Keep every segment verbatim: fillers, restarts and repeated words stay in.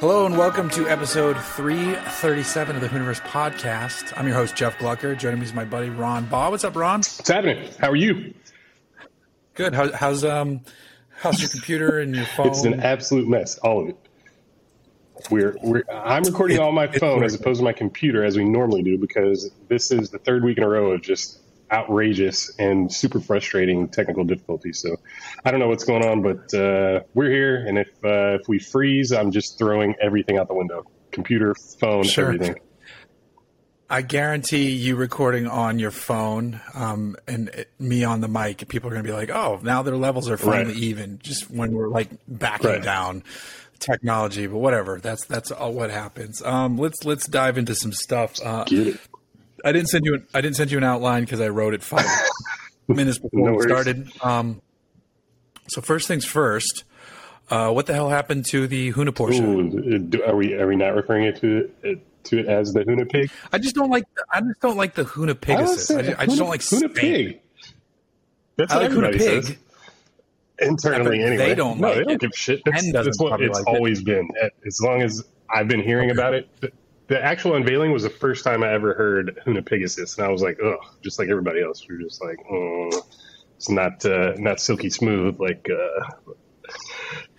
Hello and welcome to episode three thirty-seven of the Hooniverse podcast. I'm your host, Jeff Glucker. Joining me is my buddy, Ron Baugh. What's up, Ron? What's happening? How are you? Good. How, how's um how's your computer and your phone? It's an absolute mess, all of it. We're, we're I'm recording it, on my phone as opposed to my computer as we normally do because this is the third week in a row of just outrageous and super frustrating technical difficulties. So I don't know what's going on, but uh, we're here. And if uh, if we freeze, I'm just throwing everything out the window. Computer, phone, sure. Everything. I guarantee you recording on your phone um, and it, me on the mic, people are going to be like, oh, now their levels are finally right. Even just when we're like backing right. down technology, but whatever, that's, that's all what happens. Um, let's, let's dive into some stuff. Uh, Get it. I didn't send you an, I didn't send you an outline because I wrote it five minutes before no we started. Um, so first things first, uh, what the hell happened to the Hoona portion? Ooh, are we are we not referring it to it, to it as the Hoona pig? I just don't like I just don't like the Hoona pig. I, I, just, Hoona, I just don't like Hoona pig. That's I what like everybody Hoona says. Pig. Internally, yeah, anyway, they don't. No, like they don't it. give a shit. That's, that's what it's like always it. been. As long as I've been hearing okay. about it. The actual unveiling was the first time I ever heard Hoonipegasus, and I was like, "Ugh!" Just like everybody else, we were just like, mm, "It's not uh, not silky smooth, like uh,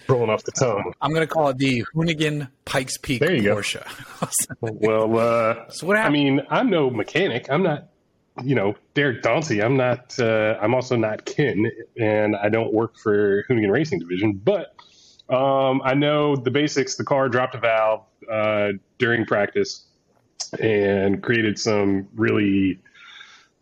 rolling off the tongue." I'm gonna call it the Hoonigan Pikes Peak there you Porsche. Go. well, uh, so what happened? I mean, I'm no mechanic. I'm not, you know, Derek Dauncey. I'm not. Uh, I'm also not Ken, and I don't work for Hoonigan Racing Division, but. Um, I know the basics. The car dropped a valve uh, during practice and created some really,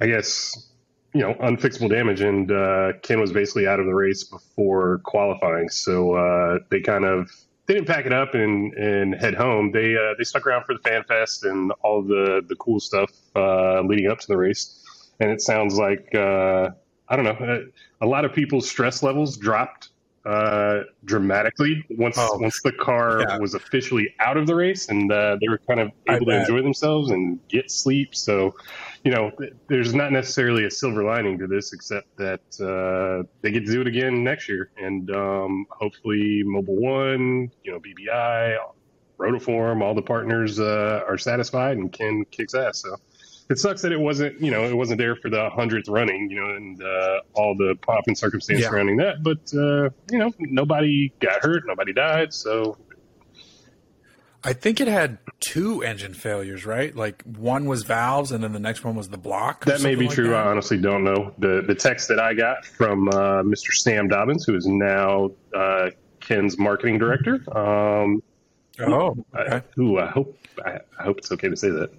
I guess, you know, unfixable damage. And uh, Ken was basically out of the race before qualifying. So uh, they kind of they didn't pack it up and, and head home. They uh, they stuck around for the Fan Fest and all the the cool stuff uh, leading up to the race. And it sounds like uh, I don't know, a lot of people's stress levels dropped. Uh, dramatically once oh, once the car yeah. was officially out of the race and uh, they were kind of able to enjoy themselves and get sleep. So, you know, th- there's not necessarily a silver lining to this, except that uh, they get to do it again next year. And um, hopefully Mobile One, you know, B B I, Rotiform, all the partners uh, are satisfied and Ken kicks ass. So it sucks that it wasn't, you know, it wasn't there for the hundredth running, you know, and uh, all the pomp and circumstance yeah. surrounding that. But, uh, you know, nobody got hurt. Nobody died. So I think it had two engine failures, right? Like one was valves and then the next one was the block. That may be like true. That. I honestly don't know. The the text that I got from uh, Mister Sam Dobbins, who is now uh, Ken's marketing director. Um, oh, okay. I, ooh, I hope I, I hope it's okay to say that.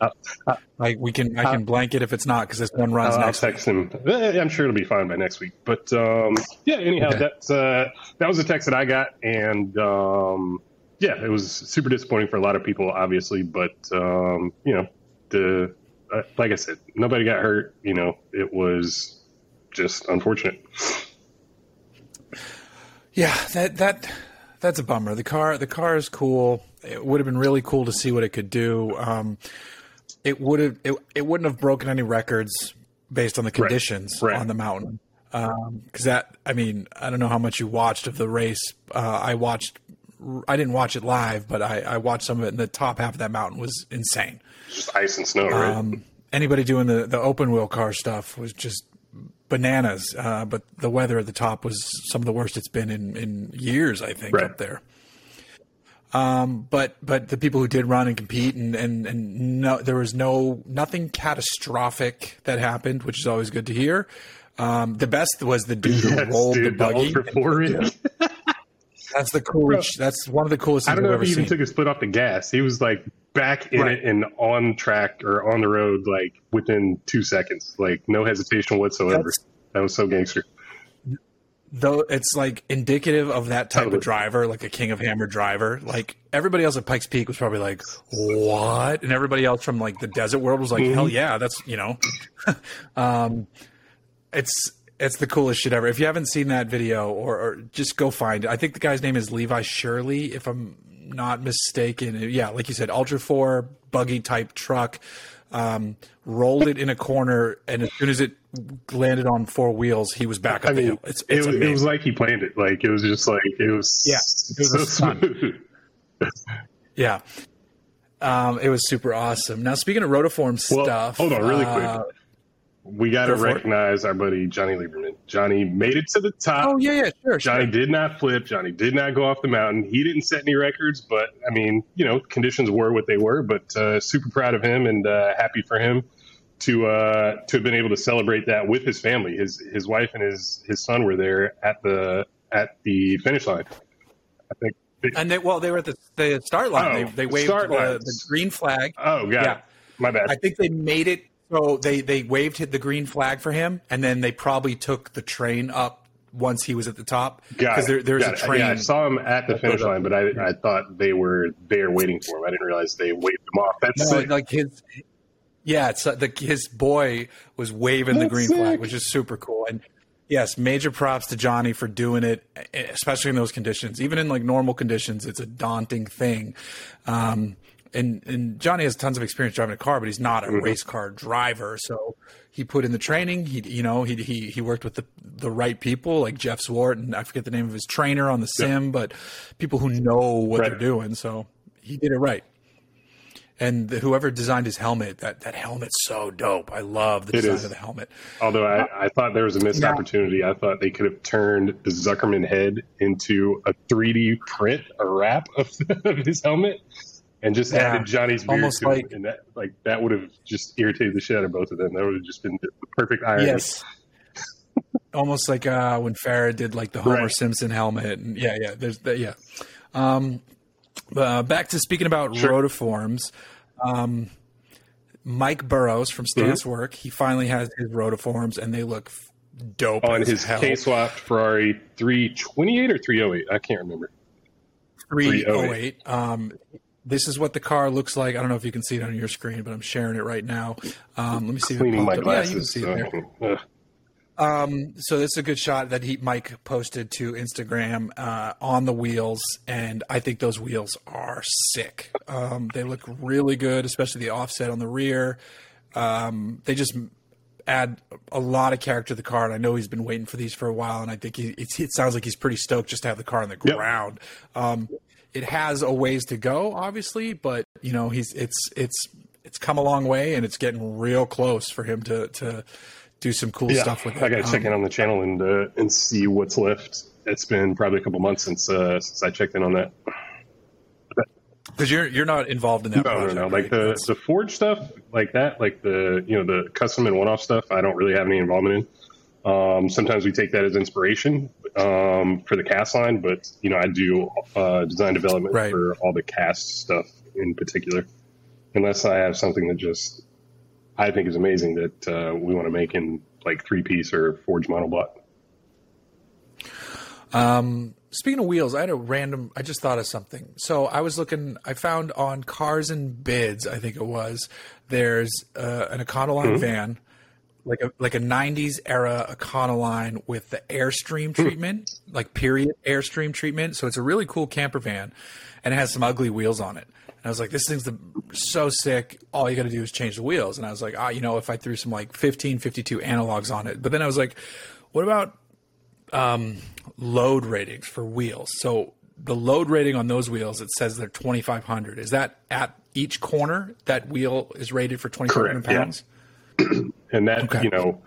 Uh, uh, like we can, I can uh, blanket if it's not because this one runs uh, next I'll text week. Him. I'm sure it'll be fine by next week. But um, yeah, anyhow, okay. that's uh, that was the text that I got, and um, yeah, it was super disappointing for a lot of people, obviously. But um, you know, the uh, like I said, nobody got hurt. You know, it was just unfortunate. Yeah, that that that's a bummer. The car, the car is cool. It would have been really cool to see what it could do. Um, It would have it, it wouldn't have broken any records based on the conditions right, right. on the mountain. Um, because that I mean I don't know how much you watched of the race. Uh, I watched I didn't watch it live, but I, I watched some of it. And the top half of that mountain was insane. Just ice and snow, um, right? Anybody doing the, the open wheel car stuff was just bananas. Uh, but the weather at the top was some of the worst it's been in, in years, I think, right. up there. Um, but, but the people who did run and compete and, and, and no, there was no, nothing catastrophic that happened, which is always good to hear. Um, the best was the dude yes, who rolled dude, the buggy. The that's the coolest. That's one of the coolest things I've ever seen. I don't know if he even seen. took his foot off the gas. He was like back in right. it and on track or on the road, like within two seconds, like no hesitation whatsoever. That's, that was so gangster. Though it's like indicative of that type totally. of driver, like a King of Hammer driver. Like everybody else at Pikes Peak was probably like, what? And everybody else from like the desert world was like, mm-hmm. hell yeah, that's, you know, um, it's, it's the coolest shit ever. If you haven't seen that video or, or just go find it. I think the guy's name is Levi Shirley, if I'm not mistaken. Yeah. Like you said, Ultra four buggy type truck. um, rolled it in a corner, and as soon as it landed on four wheels, he was back up I mean, the hill. It's, it's it, was, it was like he planned it. Like it was just like it was. Yeah, it was so smooth. Yeah, um, it was super awesome. Now speaking of Rotiform well, stuff, hold on, really uh, quick. We got to recognize our buddy Johnny Lieberman. Johnny made it to the top. Oh, yeah, yeah, sure. Johnny sure. did not flip. Johnny did not go off the mountain. He didn't set any records, but, I mean, you know, conditions were what they were, but uh, super proud of him and uh, happy for him to uh, to have been able to celebrate that with his family. His his wife and his, his son were there at the at the finish line, I think. And, they, well, they were at the, the start line. Oh, they, they waved the, the green flag. Oh, got yeah. it. My bad. I think they made it. So they, they waved hit the green flag for him, and then they probably took the train up once he was at the top. Because there, there's a train. Yeah, I saw him at the finish line, but I I thought they were there waiting for him. I didn't realize they waved him off. That's no, like his, yeah, it's the, his boy was waving That's the green sick. flag, which is super cool. And yes, major props to Johnny for doing it, especially in those conditions. Even in like normal conditions, it's a daunting thing. Um, And, and Johnny has tons of experience driving a car, but he's not a race car driver. So he put in the training. He, you know, he he he worked with the the right people, like Jeff Swart, and I forget the name of his trainer on the sim, yeah. but people who know what right. they're doing. So he did it right. And the, whoever designed his helmet, that that helmet's so dope. I love the it design is. of the helmet. Although I, I thought there was a missed now, opportunity. I thought they could have turned the Zuckerman head into a three D print, a wrap of, of his helmet. And just yeah, added Johnny's beard almost to like, him, and that like that would have just irritated the shit out of both of them. That would have just been the perfect irony. Yes, almost like uh, when Farrah did like the Homer right. Simpson helmet. And yeah, yeah, there's that. Yeah. Um, uh, back to speaking about sure. Rotiforms. Um, Mike Burroughs from Stance mm-hmm. work. He finally has his Rotiforms, and they look dope on as his hell. K-swapped Ferrari three twenty-eight or three oh eight. I can't remember. three oh eight. Um, This is what the car looks like. I don't know if you can see it on your screen, but I'm sharing it right now. Um, let me see. Cleaning my glasses. Yeah, you can see it there. Um, so this is a good shot that he Mike posted to Instagram uh, on the wheels, and I think those wheels are sick. Um, they look really good, especially the offset on the rear. Um, they just add a lot of character to the car, and I know he's been waiting for these for a while, and I think he, it, it sounds like he's pretty stoked just to have the car on the yep. ground. Um, It has a ways to go, obviously, but you know he's it's it's it's come a long way, and it's getting real close for him to to do some cool yeah, stuff with it. I gotta um, check in on the channel and uh, and see what's left. It's been probably a couple months since uh, since I checked in on that. Because you're you're not involved in that. No, project, no, no. Right? Like the That's... the forge stuff, like that, like the you know the custom and one off stuff. I don't really have any involvement in. Um, sometimes we take that as inspiration um, for the cast line, but you know I do uh, design development right. for all the cast stuff in particular, unless I have something that just I think is amazing that uh, we want to make in like three piece or forge monoblock. Um, speaking of wheels, I had a random. I just thought of something. So I was looking. I found on Cars and Bids, I think it was. There's uh, an Econoline mm-hmm. van. Like a like a nineties era Econoline with the Airstream treatment, mm. like period Airstream treatment. So it's a really cool camper van, and it has some ugly wheels on it. And I was like, this thing's the, so sick. All you got to do is change the wheels. And I was like, ah, you know, if I threw some like fifteen fifty-two analogs on it. But then I was like, what about um, load ratings for wheels? So the load rating on those wheels, it says they're twenty-five hundred. Is that at each corner that wheel is rated for twenty-five hundred pounds? Yeah. And that, okay. you know,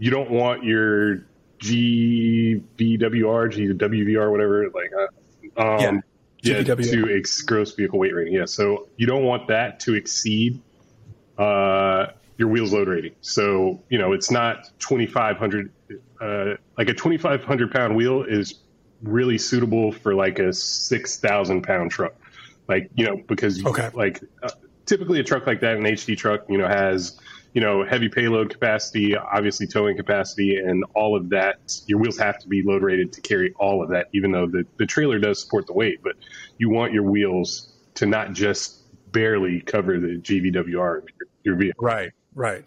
you don't want your G V W R, G W V R, whatever, like, uh, um, yeah, yeah to ex- gross vehicle weight rating. Yeah. So you don't want that to exceed uh, your wheels load rating. So, you know, it's not twenty-five hundred, uh, like a twenty-five hundred pound wheel is really suitable for like a six thousand pound truck. Like, you know, because okay. you, like uh, typically a truck like that, an H D truck, you know, has, you know, heavy payload capacity, obviously towing capacity, and all of that. Your wheels have to be load rated to carry all of that, even though the, the trailer does support the weight. But you want your wheels to not just barely cover the G V W R of your vehicle. Right, right.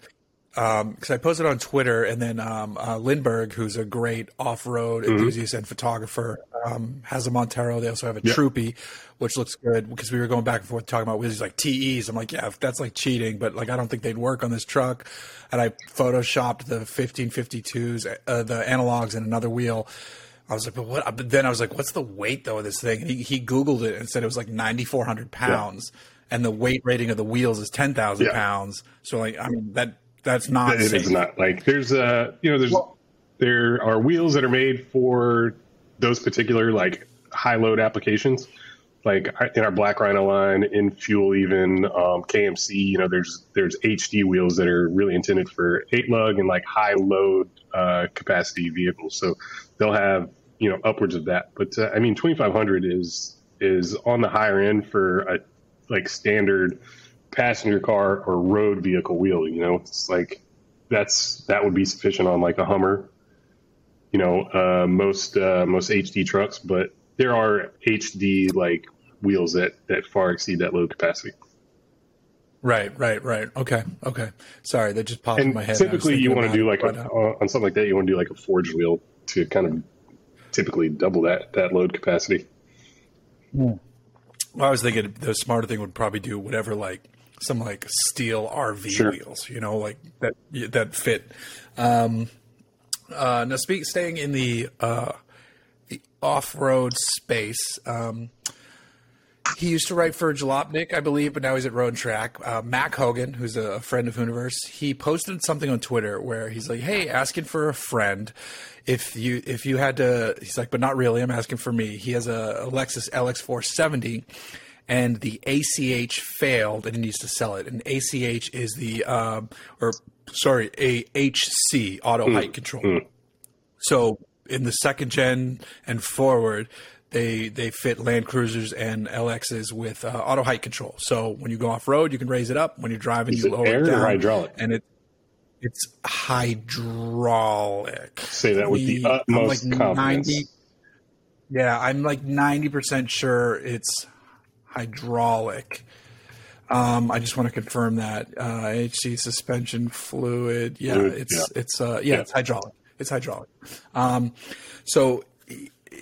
Um, cause I posted on Twitter, and then, um, uh, Lindbergh, who's a great off-road mm-hmm. enthusiast and photographer, um, has a Montero. They also have a yep. Troopy, which looks good because we were going back and forth talking about wheels, like T Es. I'm like, yeah, that's like cheating, but like, I don't think they'd work on this truck. And I Photoshopped the fifteen fifty-twos, uh, the analogs in another wheel. I was like, but what, but then I was like, what's the weight though of this thing? And he, he Googled it and said it was like nine thousand four hundred pounds yeah. and the weight rating of the wheels is ten thousand yeah. pounds. So like, I mean, that, That's not. It safe. Is not like there's a you know there's well, there are wheels that are made for those particular like high load applications, like in our Black Rhino line, in Fuel, even um, K M C. You know there's there's H D wheels that are really intended for eight lug and like high load uh, capacity vehicles. So they'll have you know upwards of that. But uh, I mean twenty-five hundred is is on the higher end for a like standard passenger car or road vehicle wheel. You know it's like that's that would be sufficient on like a Hummer, you know uh most uh most H D trucks, but there are H D like wheels that that far exceed that load capacity. Right right right okay okay, sorry, that just popped and in my head. Typically you want to do like a, on something like that you want to do like a forged wheel to kind of typically double that that load capacity. yeah. Well, I was thinking the smarter thing would probably do whatever like some like steel R V sure. wheels, you know, like that, that fit. Um, uh, now speak, staying in the, uh, the off-road space, um, he used to write for Jalopnik, I believe, but now he's at Road and Track. Uh, Mac Hogan, who's a friend of Hooniverse, he posted something on Twitter where he's like, hey, asking for a friend. If you if you had to, he's like, but not really, I'm asking for me. He has a, a Lexus L X four seventy, and the A C H failed, and he needs to sell it. And A C H is the, um, or sorry, A H C, Auto mm. Height Control. Mm. So in the second gen and forward, They they fit Land Cruisers and L Xs with uh, auto height control. So when you go off road, you can raise it up. When you're driving, is you it lower air it down. Or hydraulic? And it it's hydraulic. Say that with the, the utmost like confidence. ninety Yeah, I'm like ninety percent sure it's hydraulic. Um, I just want to confirm that uh, H C suspension fluid. Yeah, fluid, it's yeah. it's uh, yeah, yeah, it's hydraulic. It's hydraulic. Um, so.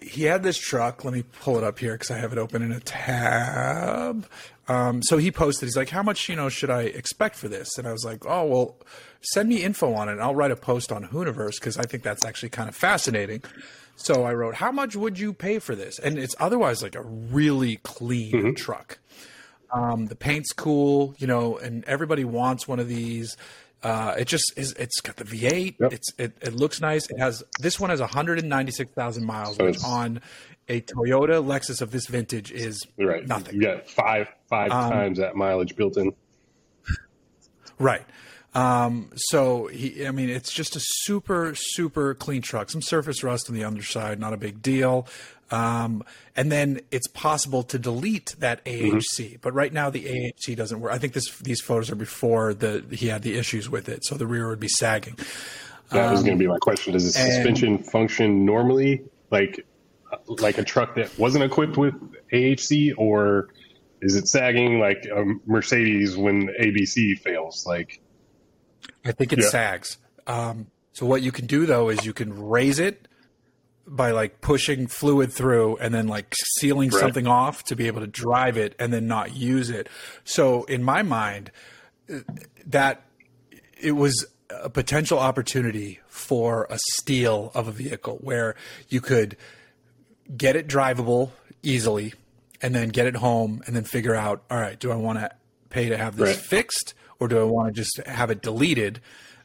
He had this truck. Let me pull it up here because I have it open in a tab. Um, so he posted, he's like, how much, you know, should I expect for this? And I was like, oh, well, send me info on it and I'll write a post on Hooniverse because I think that's actually kind of fascinating. So I wrote, how much would you pay for this? And it's otherwise like a really clean mm-hmm. truck. Um, the paint's cool, you know, and everybody wants one of these. Uh, it just is. It's got the V eight. Yep. It's it, it. looks nice. It has this one has one hundred ninety-six thousand miles, so which on a Toyota Lexus of this vintage is right. nothing. You got five five um, times that mileage built in. Right. Um, so he. I mean, it's just a super super clean truck. Some surface rust on the underside, not a big deal. Um, and then it's possible to delete that A H C, mm-hmm. but right now the A H C doesn't work. I think this, these photos are before the, he had the issues with it. So the rear would be sagging. That um, was going to be my question. Does the and, suspension function normally like, like a truck that wasn't equipped with A H C, or is it sagging like a Mercedes when A B C fails? Like, I think it yeah. sags. Um, so what you can do though, is you can raise it by like pushing fluid through and then like sealing right. something off to be able to drive it and then not use it. So in my mind, that it was a potential opportunity for a steal of a vehicle where you could get it drivable easily and then get it home and then figure out, all right, do I want to pay to have this right. fixed, or do I want to just have it deleted?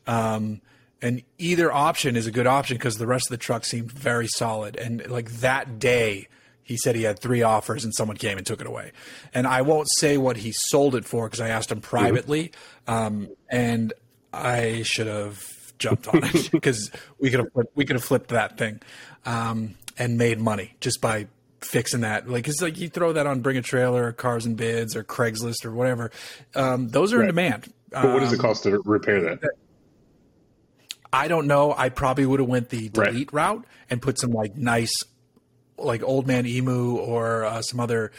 Um, And either option is a good option because the rest of the truck seemed very solid. And like that day, he said he had three offers and someone came and took it away. And I won't say what he sold it for because I asked him privately. Um, and I should have jumped on it because we could have we could have flipped that thing um, and made money just by fixing that. Like it's like you throw that on Bring a Trailer or Cars and Bids or Craigslist or whatever. Um, those are right. in demand. But what does it cost to repair that? that I don't know. I probably would have went the delete right. route and put some like nice like Old Man Emu or uh, some other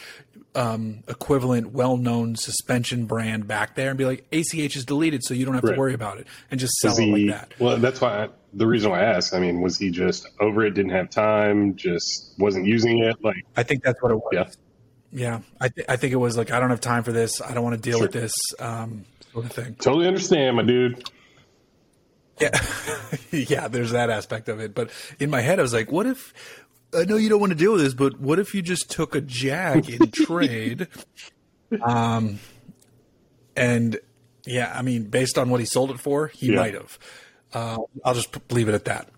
um, equivalent well-known suspension brand back there and be like, A C H is deleted, so you don't have right. to worry about it, and just sell he, it like that. Well, that's why I, the reason why I asked, I mean, was he just over it, didn't have time, just wasn't using it? Like, I think that's what it was. Yeah. Yeah, I, th- I think it was like, I don't have time for this. I don't want to deal sure. with this um, sort of thing. Totally understand, my dude. Yeah, yeah. There's that aspect of it. But in my head, I was like, what if – I know you don't want to deal with this, but what if you just took a Jag in trade? Um, and, yeah, I mean, based on what he sold it for, he yeah. might have. Uh, I'll just leave it at that.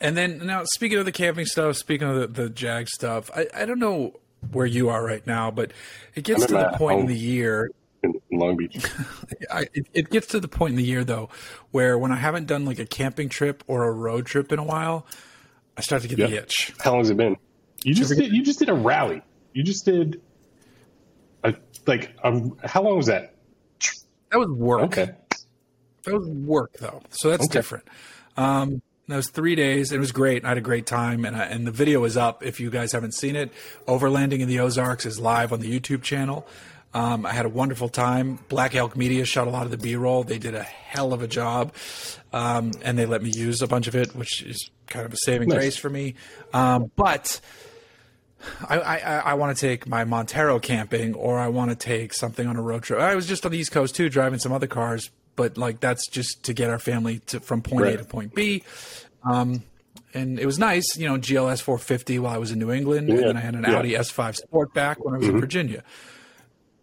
And then now, speaking of the camping stuff, speaking of the, the Jag stuff, I, I don't know – where you are right now, but it gets to the point in the year in Long Beach. I, it, it gets to the point in the year though, where when I haven't done like a camping trip or a road trip in a while, I start to get yeah. the itch. How long has it been? You just did, you just did a rally. You just did a, like, um, how long was that? That was work. Okay. That was work though. So that's okay. different. Um, That was three days. It was great. I had a great time, and I, and the video is up. If you guys haven't seen it, Overlanding in the Ozarks is live on the YouTube channel. Um, I had a wonderful time. Black Elk Media shot a lot of the B-roll. They did a hell of a job, um, and they let me use a bunch of it, which is kind of a saving nice. grace for me. Um, but I, I, I want to take my Montero camping, or I want to take something on a road trip. I was just on the East Coast too, driving some other cars. But like, that's just to get our family to from point right. A to point B. Um, and it was nice, you know, G L S four fifty while I was in New England. Yeah. And then I had an yeah. Audi S five Sportback when I was mm-hmm. in Virginia.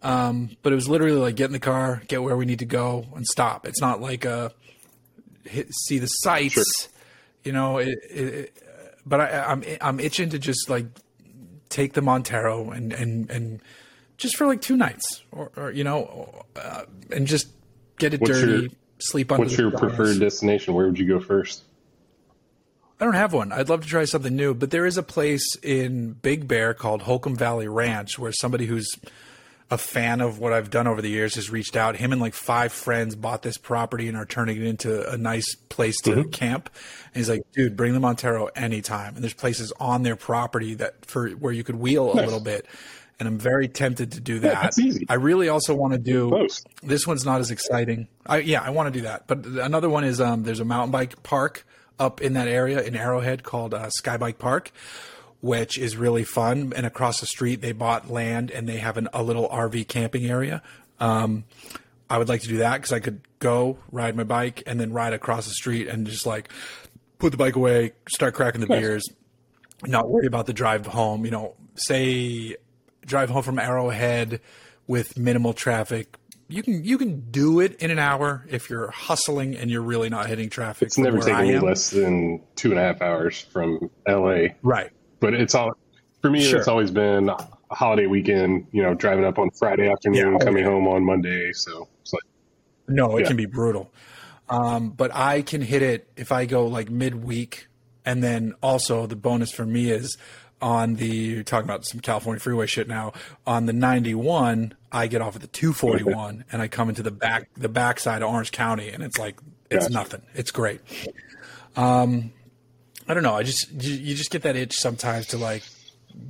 Um, but it was literally like get in the car, get where we need to go and stop. It's not like a hit, see the sights, sure. you know, it, it, but I, I'm, I'm itching to just like take the Montero and, and, and just for like two nights or, or you know, uh, and just, get it what's dirty, your, sleep under what's the What's your preferred eyes. destination? Where would you go first? I don't have one. I'd love to try something new, but there is a place in Big Bear called Holcomb Valley Ranch where somebody who's a fan of what I've done over the years has reached out. Him and like five friends bought this property and are turning it into a nice place to mm-hmm. camp. And he's like, dude, bring the Montero anytime. And there's places on their property that for where you could wheel nice. a little bit. And I'm very tempted to do that. Yeah, that's easy. I really also want to do Close. this one's not as exciting. I, yeah, I want to do that. But another one is um, there's a mountain bike park up in that area in Arrowhead called uh, Sky Bike Park, which is really fun. And across the street, they bought land and they have an, a little R V camping area. Um, I would like to do that because I could go ride my bike and then ride across the street and just like put the bike away, start cracking the nice. beers, not worry about the drive home. You know, say. Drive home from Arrowhead with minimal traffic. You can you can do it in an hour if you're hustling and you're really not hitting traffic. It's never taken me less than two and a half hours from L A. Right. But it's all for me. Sure. It's always been a holiday weekend. You know, driving up on Friday afternoon, yeah, okay. coming home on Monday. So it's like, no, it yeah. can be brutal. Um, but I can hit it if I go like midweek, and then also the bonus for me is. On the, you're talking about some California freeway shit now, on the ninety-one, I get off at the two forty-one and I come into the back, the backside of Orange County, and it's like, it's gotcha. nothing. It's great. Um, I don't know. I just, you just get that itch sometimes to like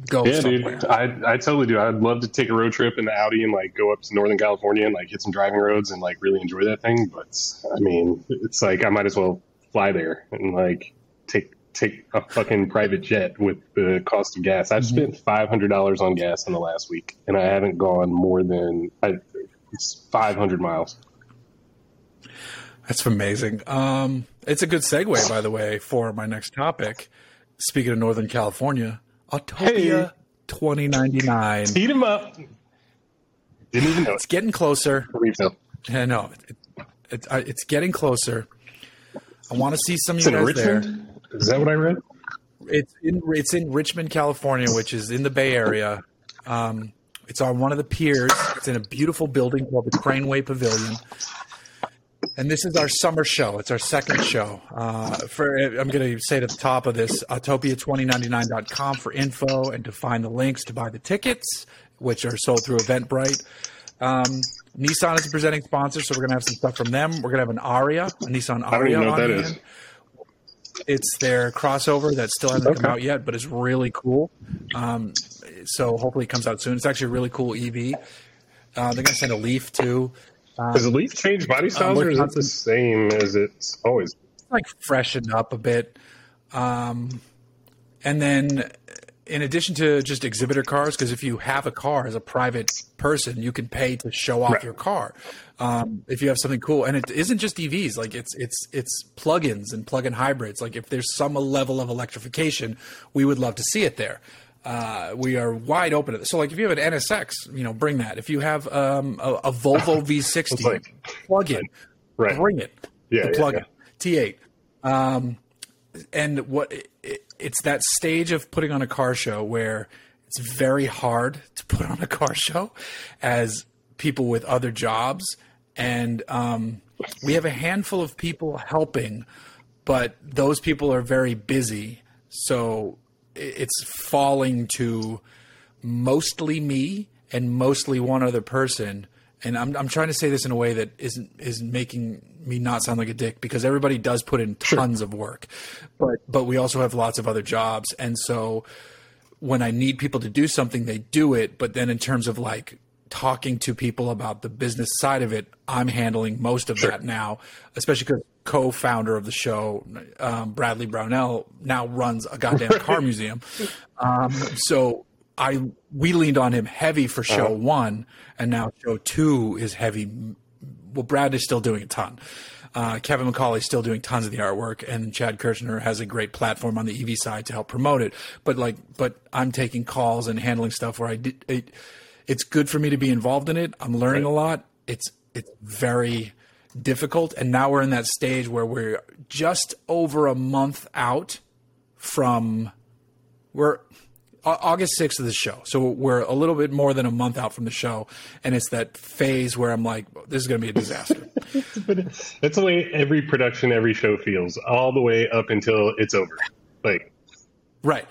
go yeah, somewhere. Dude, I, I totally do. I'd love to take a road trip in the Audi and like go up to Northern California and like hit some driving roads and like really enjoy that thing. But I mean, it's like, I might as well fly there and like take, take a fucking private jet with the cost of gas. I've mm-hmm. spent five hundred dollars on gas in the last week, and I haven't gone more than I, it's five hundred miles. That's amazing. Um, it's a good segue, by the way, for my next topic. Speaking of Northern California, Autopia hey. twenty ninety-nine. Heat them up. Didn't even know it. It's getting closer. I believe so. Yeah, no, it, it, it, it's getting closer. I want to see some of you guys there. Is that what I read? It's in it's in Richmond, California, which is in the Bay Area. Um, it's on one of the piers. It's in a beautiful building called the Craneway Pavilion. And this is our summer show. It's our second show. Uh, for I'm going to say at the top of this, autopia twenty ninety-nine dot com for info and to find the links to buy the tickets, which are sold through Eventbrite. Um, Nissan is a presenting sponsor, so we're going to have some stuff from them. We're going to have an Aria, a Nissan Aria. I don't even know what that is. It's their crossover that still hasn't okay. come out yet, but it's really cool. Um, so hopefully it comes out soon. It's actually a really cool E V. Uh, they're going to send a Leaf, too. Um, Does the Leaf change body styles, um, or is it the same as it's always been? Like, freshened up a bit. Um, and then in addition to just exhibitor cars, because if you have a car as a private person, you can pay to show off right. your car. Um, if you have something cool, and it isn't just E Vs, like it's, it's, it's plug-ins and plug-in hybrids. Like if there's some level of electrification, we would love to see it there. Uh, we are wide open to this. So like if you have an N S X, you know, bring that. If you have, um, a, a Volvo V sixty like, plug in, right. bring it, yeah, the yeah, plug yeah. in T eight. Um, and what it, it's that stage of putting on a car show where it's very hard to put on a car show as people with other jobs. And, um, we have a handful of people helping, but those people are very busy. So it's falling to mostly me and mostly one other person. And I'm I'm trying to say this in a way that isn't isn't making me not sound like a dick, because everybody does put in tons sure. of work, but but we also have lots of other jobs. And so when I need people to do something, they do it. But then in terms of like talking to people about the business side of it, I'm handling most of sure. that now, especially because co-founder of the show, um, Bradley Brownell, now runs a goddamn car museum. Um, so I we leaned on him heavy for show uh-huh. one, and now show two is heavy. Well, Brad is still doing a ton. Uh, Kevin McCauley's still doing tons of the artwork, and Chad Kirchner has a great platform on the E V side to help promote it. But like, but I'm taking calls and handling stuff where I did. It, it's good for me to be involved in it. I'm learning right. a lot. It's it's very difficult, and now we're in that stage where we're just over a month out from we're August sixth of the show, so we're a little bit more than a month out from the show, and it's that phase where I'm like, this is going to be a disaster. That's the way every production, every show feels, all the way up until it's over. Like, right.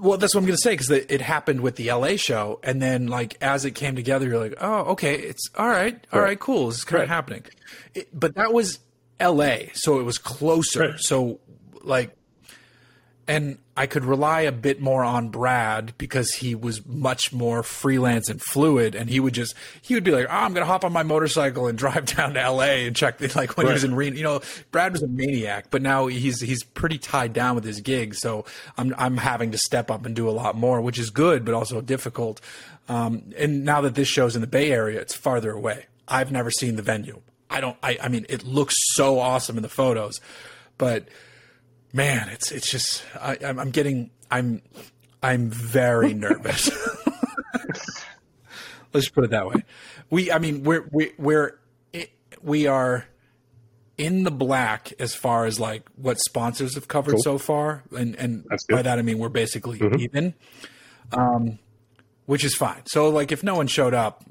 Well, that's what I'm going to say, because it happened with the L A show, and then like as it came together, you're like, oh, okay, it's all right, all right, right cool, this is kind right. of happening. It, but that was L A, so it was closer. Right. So like, and I could rely a bit more on Brad because he was much more freelance and fluid, and he would just he would be like, oh, I'm going to hop on my motorcycle and drive down to L A and check the, like when right. he was in Reno. You know, Brad was a maniac, but now he's he's pretty tied down with his gig, so I'm I'm having to step up and do a lot more, which is good but also difficult. Um, and now that this show's in the Bay Area, it's farther away. I've never seen the venue. I don't. I, I mean, it looks so awesome in the photos, but. Man, it's it's just I, I'm getting I'm I'm very nervous. Let's put it that way. We I mean we're we we're we are in the black as far as like what sponsors have covered cool. so far, and and by that I mean we're basically mm-hmm. even, um, which is fine. So like if no one showed up.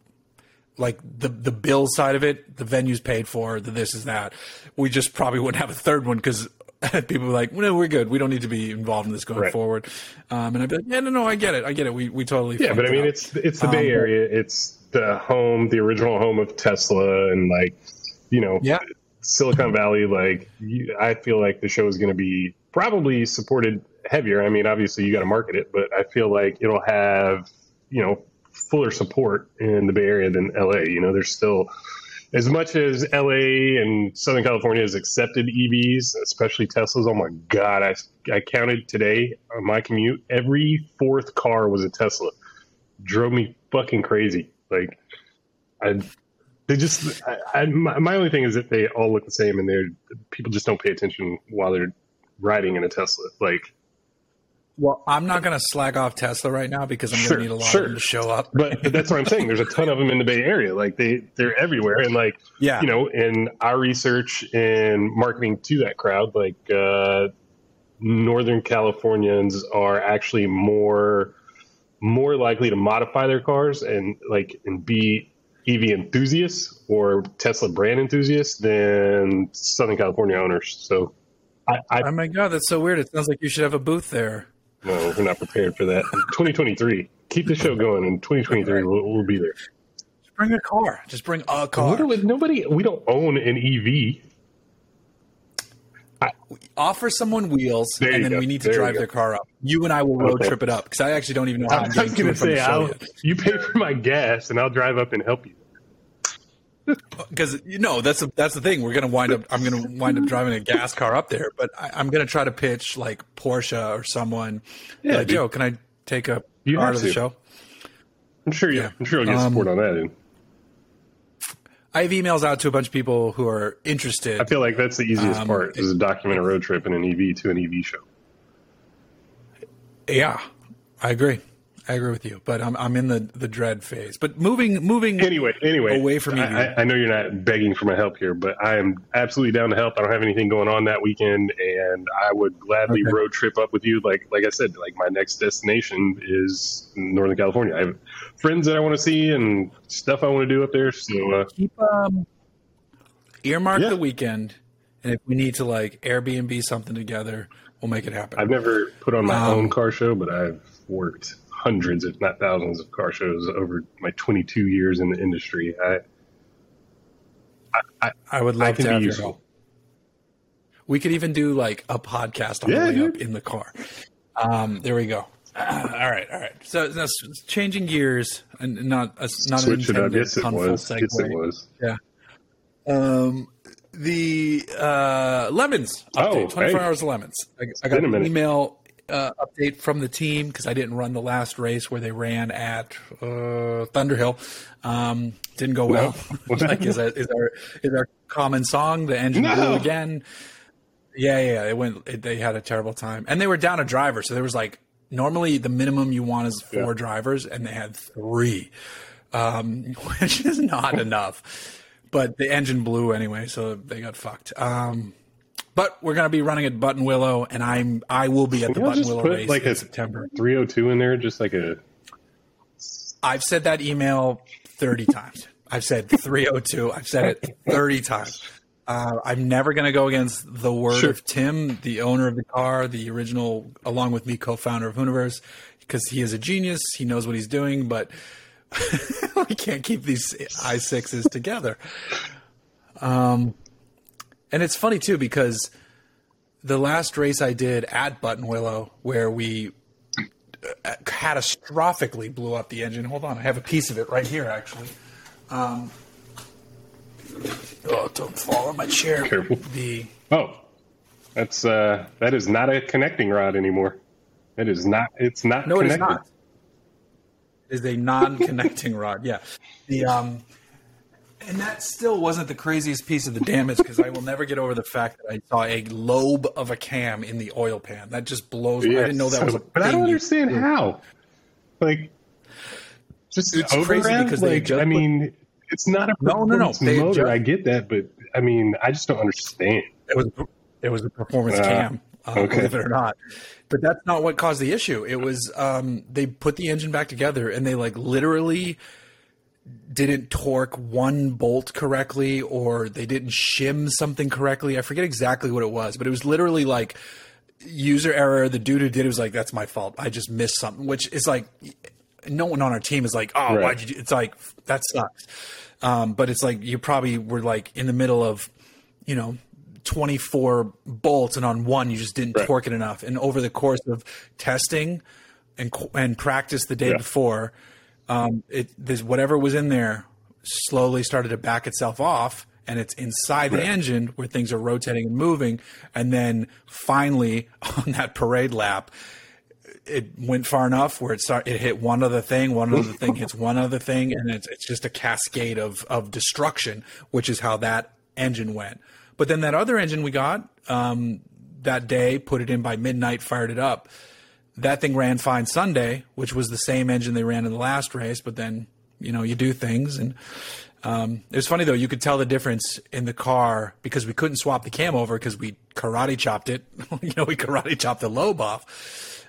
Like the the bill side of it, the venue's paid for, the this is that. We just probably wouldn't have a third one because people were like, no, we're good. We don't need to be involved in this going right. forward. Um, and I'd be like, yeah, no, no, I get it. I get it. We we totally yeah, but I mean, out. it's it's the um, Bay Area. It's the home, the original home of Tesla and like, you know, yeah. Silicon Valley. Like, you, I feel like the show is going to be probably supported heavier. I mean, obviously you got to market it, but I feel like it'll have, you know, fuller support in the Bay Area than L A. You know, there's still, as much as L A and Southern California has accepted E Vs, especially Teslas. Oh my God, I, I counted today on my commute, every fourth car was a Tesla. Drove me fucking crazy. Like, I, they just, I, I, my, my only thing is that they all look the same, and they're, people just don't pay attention while they're riding in a Tesla. Like, well, I'm not going to slack off Tesla right now because I'm sure, going to need a lot sure. of them to show up. But, but that's what I'm saying. There's a ton of them in the Bay Area. Like they, they're everywhere. And like, yeah. you know, in our research and marketing to that crowd, like uh, Northern Californians are actually more, more likely to modify their cars and like, and be E V enthusiasts or Tesla brand enthusiasts than Southern California owners. So I, I oh my God, that's so weird. It sounds like you should have a booth there. No, we're not prepared for that. twenty twenty-three. Keep the show going. In twenty twenty-three, we'll, we'll be there. Just bring a car. Just bring a car. Literally, nobody. We don't own an E V. I, offer someone wheels, and then go. we need to there drive their car up. You and I will road okay. trip it up, because I actually don't even know how I'm getting to it from the show yet. You pay for my gas, and I'll drive up and help you. Because you know that's a, that's the thing. We're gonna wind up. I'm gonna wind up driving a gas car up there, but I, I'm gonna try to pitch like Porsche or someone. Yeah, like, Joe, can I take a you car to the to. show? I'm sure. You, yeah, I'm sure you'll get support um, on that. Dude. I have emails out to a bunch of people who are interested. I feel like that's the easiest um, part: is to document a road trip and an E V to an E V show. Yeah, I agree. I agree with you, but I'm I'm in the, the dread phase. But moving moving anyway anyway away from you. I, I know you're not begging for my help here, but I am absolutely down to help. I don't have anything going on that weekend, and I would gladly okay. road trip up with you. Like like I said, like my next destination is Northern California. I have friends that I want to see and stuff I want to do up there. So uh, keep um, earmark yeah. the weekend, and if we need to like Airbnb something together, we'll make it happen. I've never put on my um, own car show, but I've worked hundreds, if not thousands, of car shows over my twenty-two years in the industry. I, I, I, I would love I to have your help. We could even do like a podcast on yeah, the way dude. up in the car. Um, there we go. Uh, all right, all right. So that's changing gears, and not a, not Switch an intended confull segue. Yes, it was. Yeah. Um, the uh, lemons update. Oh, twenty-four hey. hours of lemons. I, I got an email. Uh, update from the team because I didn't run the last race where they ran at uh, Thunderhill. Um, didn't go well. No. like is, that, is our is our common song? The engine no. blew again. Yeah, yeah. It went. It, they had a terrible time, and they were down a driver. So there was like normally the minimum you want is four yeah. drivers, and they had three, um, which is not enough. But the engine blew anyway, so they got fucked. Um, But we're going to be running at Buttonwillow, and I'm I will be at the Buttonwillow race like in September. three oh two in there, just like a. I've said that email thirty times. I've said three oh two. I've said it thirty times. Uh, I'm never going to go against the word sure. of Tim, the owner of the car, the original, along with me, co-founder of Hooniverse, because he is a genius. He knows what he's doing, but we can't keep these I sixes together. Um. And it's funny, too, because the last race I did at Buttonwillow where we catastrophically blew up the engine. Hold on. I have a piece of it right here, actually. Um, oh, don't fall on my chair. Careful. The, oh, that's uh, that is not a connecting rod anymore. It is not. It's not no, connected. No, it is not. It is a non-connecting rod, yeah. The... um. And that still wasn't the craziest piece of the damage because I will never get over the fact that I saw a lobe of a cam in the oil pan. That just blows. Yes, I didn't know that so, was a But thing I don't understand do. how. Like, just it's crazy because like, they just, I mean, it's not a no, no, no. They motor. Just, I get that, but I mean, I just don't understand. It was it was a performance uh, cam, uh, okay. believe it or not. But that's not what caused the issue. It was um, they put the engine back together and they like literally didn't torque one bolt correctly or they didn't shim something correctly. I forget exactly what it was, but it was literally like user error. The dude who did it was like, that's my fault. I just missed something, which is like no one on our team is like, oh, right. why did you? It's like, that sucks. Um, but it's like you probably were like in the middle of, you know, twenty-four bolts and on one you just didn't right. torque it enough. And over the course of testing and, and practice the day yeah. before, Um, it this whatever was in there slowly started to back itself off, and it's inside the right. engine where things are rotating and moving. And then finally, on that parade lap, it went far enough where it start, it hit one other thing, one other thing hits one other thing, and it's it's just a cascade of of destruction, which is how that engine went. But then that other engine we got um, that day, put it in by midnight, fired it up. That thing ran fine Sunday, which was the same engine they ran in the last race. But then, you know, you do things. And um, it was funny, though. You could tell the difference in the car because we couldn't swap the cam over because we karate chopped it. you know, we karate chopped the lobe off.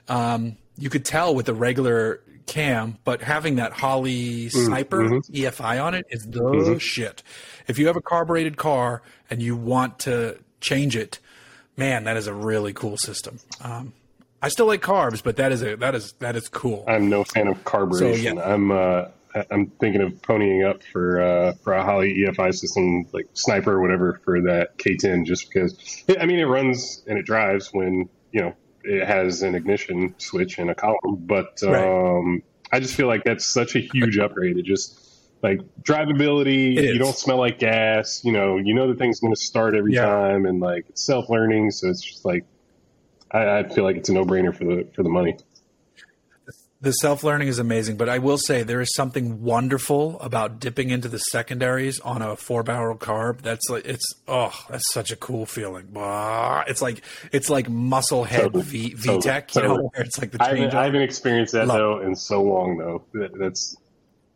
Um, you could tell with the regular cam, but having that Holley Sniper mm-hmm. E F I on it is the mm-hmm. shit. If you have a carbureted car and you want to change it, man, that is a really cool system. Um I still like carbs, but that is a that is that is cool. I'm no fan of carburation. So, yeah. I'm uh, I'm thinking of ponying up for uh, for a Holley E F I system, like Sniper or whatever, for that K ten, just because, I mean, it runs and it drives when, you know, it has an ignition switch and a column, but um, right. I just feel like that's such a huge upgrade. It just, like, drivability, you don't smell like gas, you know, you know the thing's going to start every yeah. time, and, like, it's self-learning, so it's just, like, I, I feel like it's a no-brainer for the for the money. The self-learning is amazing, but I will say there is something wonderful about dipping into the secondaries on a four-barrel carb. That's like, it's, oh, that's such a cool feeling. It's like, it's like muscle head totally. v, V-Tech, totally. you know, where it's like the change. I haven't, I haven't experienced that, Love. though, in so long, though. That, that's,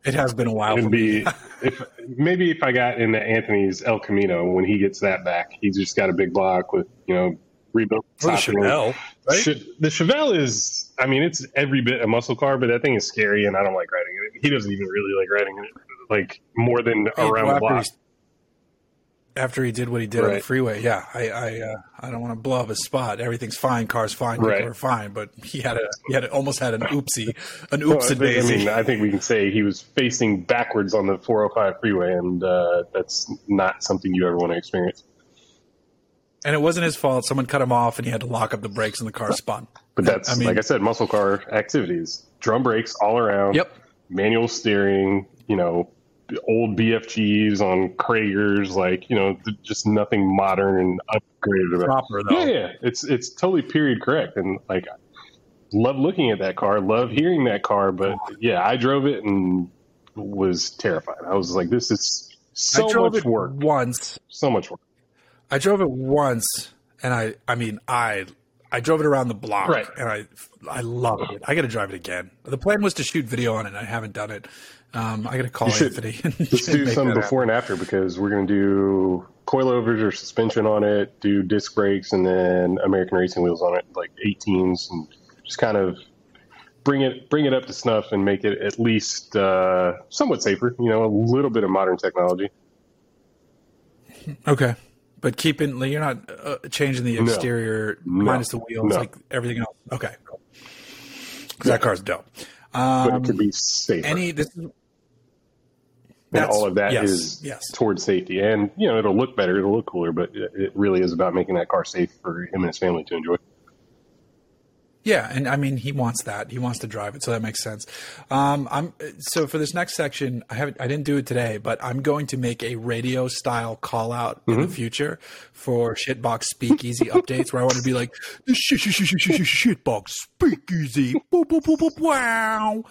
it has been a while. It'd be, if, maybe if I got into Anthony's El Camino, when he gets that back, he's just got a big block with, you know, rebuilt well, the Chevelle, right? The Chevelle is, I mean, it's every bit a muscle car, but that thing is scary, and I don't like riding it. He doesn't even really like riding it, like, more than hey, around well, the block. After he, after he did what he did right. on the freeway, yeah, I, I, uh, I don't want to blow up his spot. Everything's fine, cars fine, right. people are fine, but he had a, he had a, almost had an oopsie, an oopsie no, daisy. I mean, I think we can say he was facing backwards on the four oh five freeway, and uh, that's not something you ever want to experience. And it wasn't his fault. Someone cut him off, and he had to lock up the brakes, and the car spun. But that's, I mean, like I said, muscle car activities. Drum brakes all around. Yep. Manual steering, you know, old B F Gs on Kragers, like, you know, just nothing modern and upgraded about it. Proper, though. Yeah, yeah. It's, it's totally period correct. And, like, I love looking at that car, love hearing that car. But, yeah, I drove it and was terrified. I was like, this is so much work. I drove it once. So much work. I drove it once, and I, I mean, I, I drove it around the block, right. and I, I loved it. I got to drive it again. The plan was to shoot video on it, and I haven't done it. Um, I got to call you Anthony. Should, and let's do some before happen. and after, because we're going to do coilovers or suspension on it, do disc brakes, and then American Racing wheels on it, like eighteens, and just kind of bring it, bring it up to snuff, and make it at least uh, somewhat safer. You know, a little bit of modern technology. Okay. But keeping, like, you're not uh, changing the exterior no, minus the wheels, no. like everything else. Okay, cool. Because yeah. that car's dope. Um, but it could be safer. Any, this, and all of that yes, is yes. towards safety. And, you know, it'll look better. It'll look cooler. But it really is about making that car safe for him and his family to enjoy. Yeah, and I mean, he wants that. He wants to drive it, so that makes sense. Um, I'm so for this next section, I haven't, I didn't do it today, but I'm going to make a radio style call out mm-hmm. in the future for Shitbox Speakeasy updates, where I want to be like shit, shit, shit, shit, shit, shit, Shitbox Speakeasy. Boop, boop, boop, boop, wow.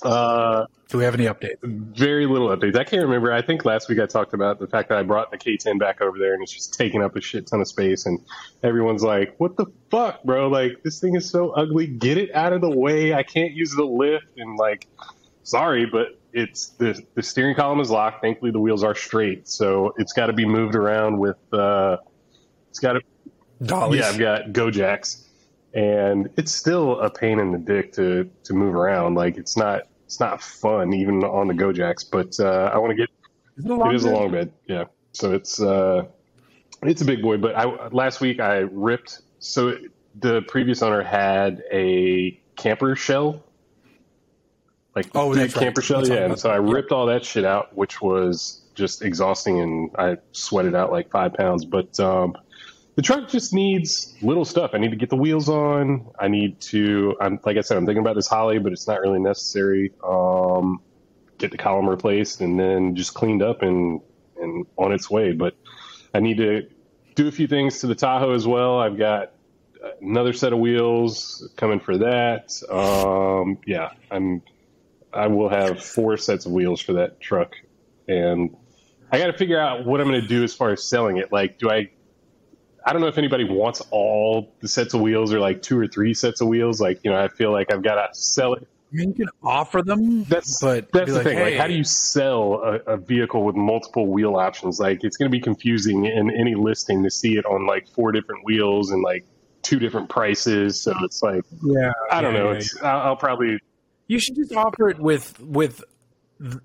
Uh, do we have any updates? Very little updates. I can't remember. I think last week I talked about the fact that I brought the K ten back over there, and it's just taking up a shit ton of space, and everyone's like, what the fuck, bro? Like, this thing is so ugly. Get it out of the way. I can't use the lift. And, like, sorry, but it's the, the steering column is locked. Thankfully, the wheels are straight, so it's got to be moved around with uh, it's got to dollies. Yeah, I've got go jacks, and it's still a pain in the dick to to move around. Like, it's not. It's not fun, even on the GoJax, but uh, I want to get – it is a long bed, yeah. So it's uh, it's a big boy, but I, last week I ripped – so the previous owner had a camper shell, like oh, the camper right. shell, that's yeah. And so I ripped yeah. all that shit out, which was just exhausting, and I sweated out like five pounds. But um, the truck just needs little stuff. I need to get the wheels on. I need to, I'm, like I said, I'm thinking about this Holley, but it's not really necessary. Um, get the column replaced and then just cleaned up and, and on its way. But I need to do a few things to the Tahoe as well. I've got another set of wheels coming for that. Um, yeah, I'm, I will have four sets of wheels for that truck. And I got to figure out what I'm going to do as far as selling it. Like, do I, I don't know if anybody wants all the sets of wheels or like two or three sets of wheels. Like, you know, I feel like I've got to sell it. I mean, you can offer them, that's, but that's the like, thing. Hey. Like, how do you sell a, a vehicle with multiple wheel options? Like, it's going to be confusing in any listing to see it on like four different wheels and like two different prices. So it's like, yeah, I don't yeah, know. Yeah. It's, I'll, I'll probably. You should just offer it with, with,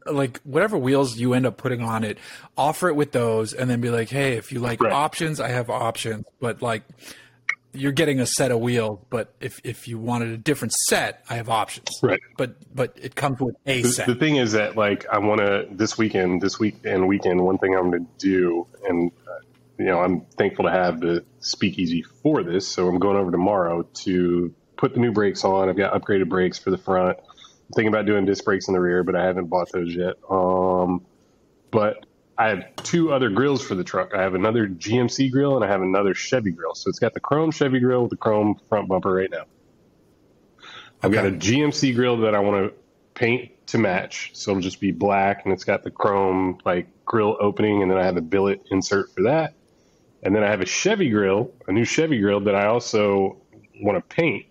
like whatever wheels you end up putting on it, offer it with those and then be like, hey, if you like right. options, I have options, but like you're getting a set of wheels, but if, if you wanted a different set, I have options. Right. But but it comes with a the, set. The thing is that, like, I want to, this weekend, this week and weekend, one thing I'm going to do, and, uh, you know, I'm thankful to have the speakeasy for this, so I'm going over tomorrow to put the new brakes on. I've got upgraded brakes for the front. I'm thinking about doing disc brakes in the rear, but I haven't bought those yet. Um, but I have two other grills for the truck. I have another G M C grill and I have another Chevy grill. So it's got the chrome Chevy grill with the chrome front bumper right now. I've okay. got a G M C grill that I want to paint to match. So it'll just be black and it's got the chrome like grill opening. And then I have a billet insert for that. And then I have a Chevy grill, a new Chevy grill that I also want to paint,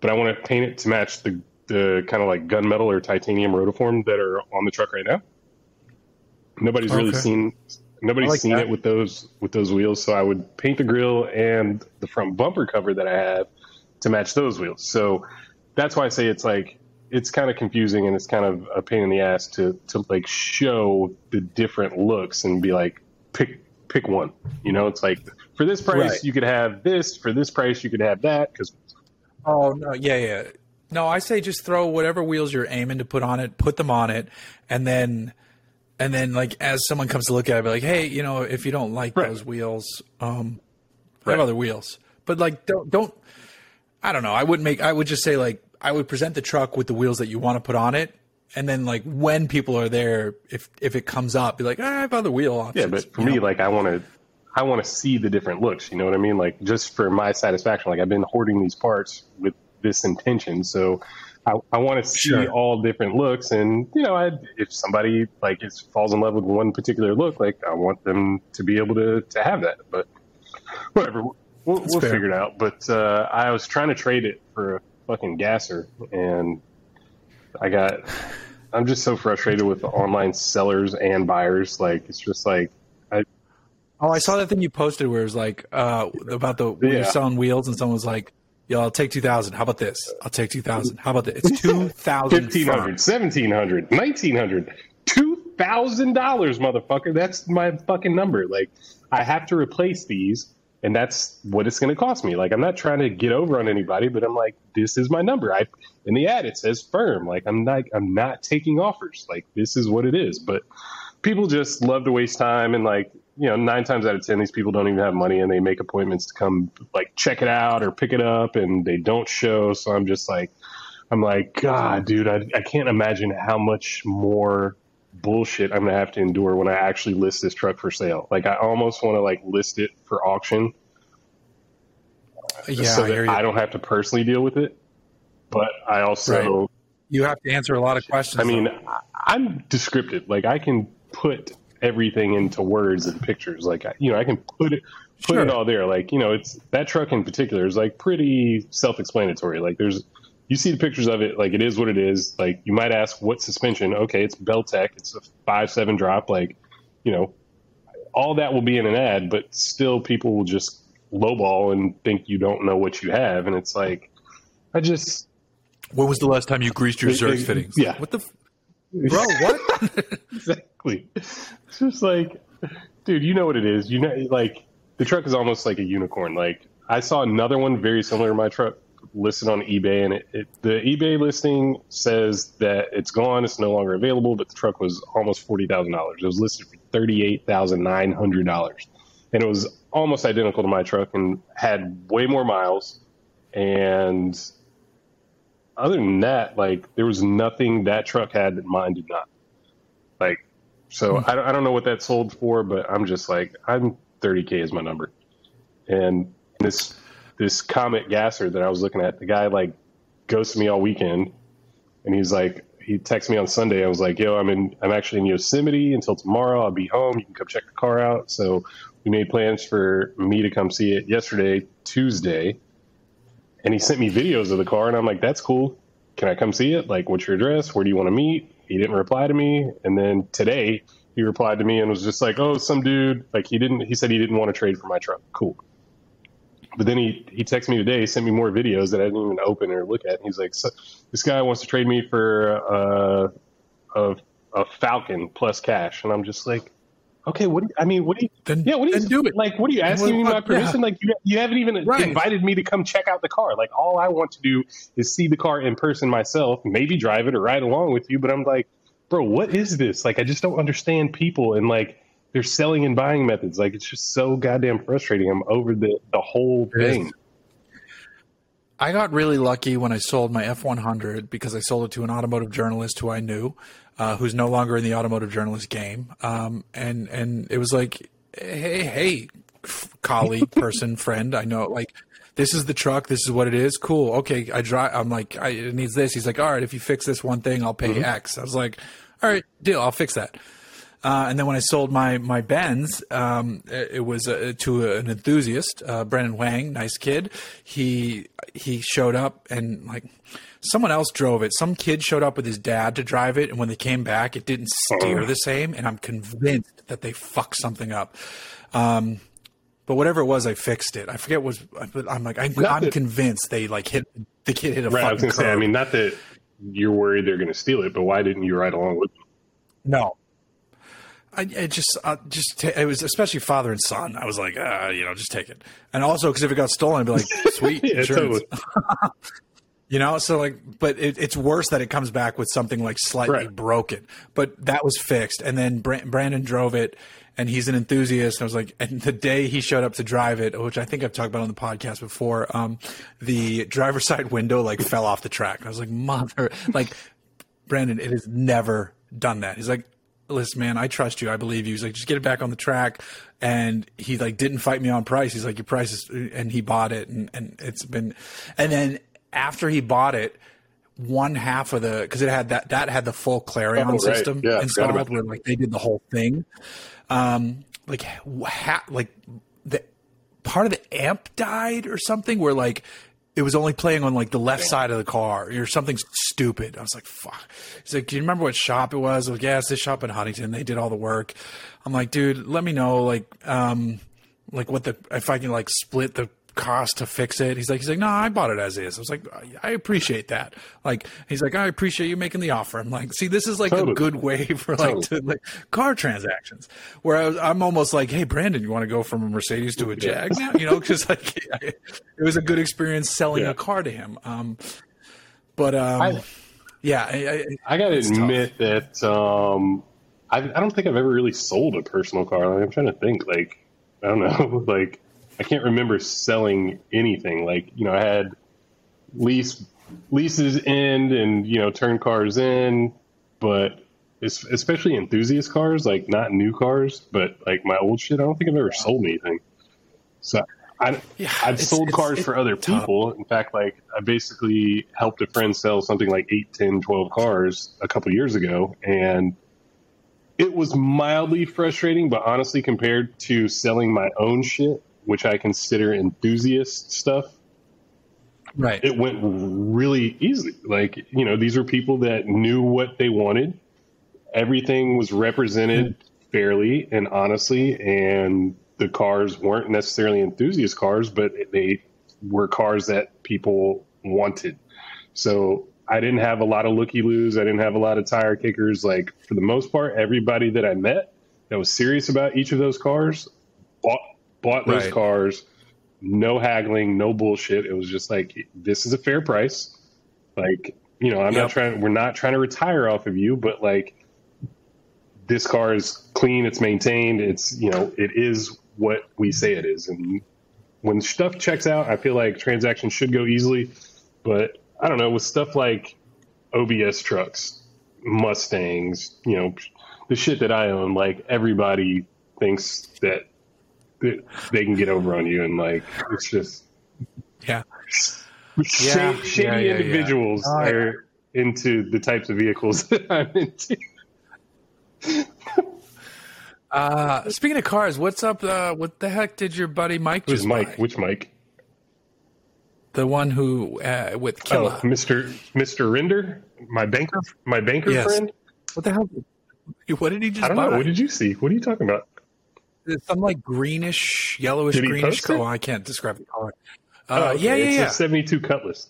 but I want to paint it to match the, the kind of like gunmetal or titanium Rotiform that are on the truck right now. Nobody's really okay. seen nobody's like seen that. it with those with those wheels, so I would paint the grill and the front bumper cover that I have to match those wheels. So that's why I say it's like it's kind of confusing and it's kind of a pain in the ass to to like show the different looks and be like pick pick one. You know, it's like for this price right. you could have this, for this price you could have that. Because oh no, yeah, yeah, no, I say just throw whatever wheels you're aiming to put on it, put them on it, and then. And then, like, as someone comes to look at it, I'll be like, hey, you know, if you don't like right. those wheels, um, right. have other wheels. But, like, don't, don't, I don't know. I would make, I would just say, like, I would present the truck with the wheels that you want to put on it. And then, like, when people are there, if if it comes up, be like, I have other wheel options. Yeah, but for you me, know? like, I want to, I want to see the different looks. You know what I mean? Like, just for my satisfaction. Like, I've been hoarding these parts with this intention. So, I, I want to see sure. all different looks, and you know, I, if somebody like is falls in love with one particular look, like I want them to be able to, to have that. But whatever, we'll, we'll figure it out. But uh, I was trying to trade it for a fucking Gasser, and I got. I'm just so frustrated with the online sellers and buyers. Like it's just like. I, oh, I saw that thing you posted where it was like uh, about the yeah. you're selling wheels, and someone was like. Yo, I'll take two thousand. How about this? I'll take two thousand. How about this? It's two thousand. fifteen hundred, seventeen hundred, nineteen hundred, two thousand dollars, motherfucker. That's my fucking number. Like, I have to replace these, and that's what it's going to cost me. Like, I'm not trying to get over on anybody, but I'm like, this is my number. I in the ad, it says firm. Like, I'm not, I'm not taking offers. Like, this is what it is. But people just love to waste time and, like, you know, nine times out of ten, these people don't even have money and they make appointments to come like check it out or pick it up and they don't show. So I'm just like, I'm like, God, dude, I, I can't imagine how much more bullshit I'm going to have to endure when I actually list this truck for sale. Like I almost want to like list it for auction yeah, so that I, I don't have to personally deal with it. But I also, right. you have to answer a lot of questions. I mean, though. I'm descriptive. Like I can put everything into words and pictures. Like, you know, I can put it, put sure. it all there. Like, you know, it's that truck in particular is like pretty self-explanatory. Like there's, you see the pictures of it. Like it is what it is. Like you might ask what suspension. Okay. It's Beltec. It's a five, seven drop. Like, you know, all that will be in an ad, but still people will just lowball and think you don't know what you have. And it's like, I just, when was the last time you greased your Zerg fittings? Yeah. What the f- bro, what? Exactly. It's just like, dude, you know what it is. You know, like the truck is almost like a unicorn. Like I saw another one very similar to my truck listed on eBay, and it, it, the eBay listing says that it's gone, it's no longer available, but the truck was almost forty thousand dollars. It was listed for thirty-eight thousand nine hundred dollars, and it was almost identical to my truck and had way more miles. And other than that, like there was nothing that truck had that mine did not. Like, so mm-hmm. I don't, I don't know what that sold for, but I'm just like, I'm thirty K is my number. And this, this Comet Gasser that I was looking at, the guy like ghosted me all weekend. And he's like, he texted me on Sunday. I was like, yo, I'm in, I'm actually in Yosemite until tomorrow. I'll be home. You can come check the car out. So we made plans for me to come see it yesterday, Tuesday. And he sent me videos of the car, and I'm like, that's cool. Can I come see it? Like, what's your address? Where do you want to meet? He didn't reply to me. And then today he replied to me and was just like, oh, some dude. Like, he didn't, he said he didn't want to trade for my truck. Cool. But then he, he texted me today, sent me more videos that I didn't even open or look at. And he's like, so, this guy wants to trade me for uh, a, a Falcon plus cash. And I'm just like, Okay, what do you, I mean? What do you? Then, yeah, what do you do it? Like, what are you asking me about producing? Yeah. Like, you you haven't even right. invited me to come check out the car. Like, all I want to do is see the car in person myself, maybe drive it or ride along with you. But I'm like, bro, what is this? Like, I just don't understand people and like their selling and buying methods. Like, it's just so goddamn frustrating. I'm over the the whole thing. I got really lucky when I sold my F one hundred because I sold it to an automotive journalist who I knew, uh, who's no longer in the automotive journalist game. Um, and and it was like, hey, hey, colleague, person, friend, I know, like, this is the truck. This is what it is. Cool. Okay, I drive. I'm like, I, it needs this. He's like, all right, if you fix this one thing, I'll pay mm-hmm. X. I was like, all right, deal. I'll fix that. Uh, and then when I sold my my Benz, um, it was uh, to an enthusiast, uh, Brendan Wang, nice kid. He he showed up and like someone else drove it. Some kid showed up with his dad to drive it, and when they came back, it didn't steer the same. And I'm convinced that they fucked something up. Um, but whatever it was, I fixed it. I forget what was. I'm like I'm, I'm that, convinced they like hit the kid hit a right, fucking. I was gonna curb. say. I mean, not that you're worried they're going to steal it, but why didn't you ride along with them? No. I, I just, I just, t- it was especially father and son. I was like, uh, you know, just take it. And also, because if it got stolen, I'd be like, sweet, yeah, insurance. Totally. You know, so like, but it, it's worse that it comes back with something like slightly right. broken. But that was fixed. And then Br- Brandon drove it, and he's an enthusiast. And I was like, and the day he showed up to drive it, which I think I've talked about on the podcast before, um, the driver's side window like fell off the track. And I was like, mother, like, Brandon, it has never done that. He's like, listen, man, I trust you. I believe you. He's like, just get it back on the track. And he like didn't fight me on price. He's like, your price is, and he bought it. And, and it's been, and then after he bought it, one half of the, cause it had that, that had the full Clarion oh, right. system yeah, installed where like they did the whole thing. Um, like, ha- like the part of the amp died or something where like, it was only playing on like the left side of the car or something stupid. I was like, fuck. He's like, do you remember what shop it was? I was like, yeah, it's this shop in Huntington. They did all the work. I'm like, dude, let me know. Like, um, like what the, if I can like split the cost to fix it. He's like, he's like, no, I bought it as is. I was like, I appreciate that. Like, he's like, I appreciate you making the offer. I'm like, see, this is like totally. a good way for like, totally. to, like car transactions where I was, I'm almost like, hey, Brandon, you want to go from a Mercedes to a Jag? Yeah. You know, cause like it was a good experience selling yeah. a car to him. Um, but um, I, yeah, I, I, I gotta admit tough. that um, I, I don't think I've ever really sold a personal car. Like, I'm trying to think like, I don't know, like, I can't remember selling anything. Like, you know, I had lease leases end and, you know, turn cars in, but it's, especially enthusiast cars, like not new cars, but like my old shit, I don't think I've ever sold anything. So I, yeah, I've it's, sold it's, cars it's for other tough. people. In fact, like I basically helped a friend sell something like eight, ten, twelve cars a couple years ago. And it was mildly frustrating, but honestly, compared to selling my own shit, which I consider enthusiast stuff, right? It went really easy. Like, you know, these were people that knew what they wanted. Everything was represented fairly and honestly, and the cars weren't necessarily enthusiast cars, but they were cars that people wanted. So I didn't have a lot of looky-loos. I didn't have a lot of tire kickers. Like, for the most part, everybody that I met that was serious about each of those cars bought Bought those right. cars, no haggling, no bullshit. It was just like, this is a fair price. Like, you know, I'm yep. not trying, we're not trying to retire off of you, but like, this car is clean, it's maintained, it's, you know, it is what we say it is. And when stuff checks out, I feel like transactions should go easily. But I don't know, with stuff like O B S trucks, Mustangs, you know, the shit that I own, like, everybody thinks that they can get over on you, and like, it's just yeah, yeah. shady yeah, yeah, individuals yeah. Oh, are yeah. into the types of vehicles that I'm into. uh, speaking of cars, what's up? Uh, what the heck did your buddy Mike? Who's just Mike? Buy? Which Mike? The one who uh, with Killa. Oh, Mister Mister Render, my banker, my banker yes. friend. What the hell? What did he just? I don't buy? know. What did you see? What are you talking about? Some like greenish, yellowish, greenish color. It? I can't describe the color. Uh, oh, okay. Yeah, yeah, it's yeah. It's a seventy-two Cutlass.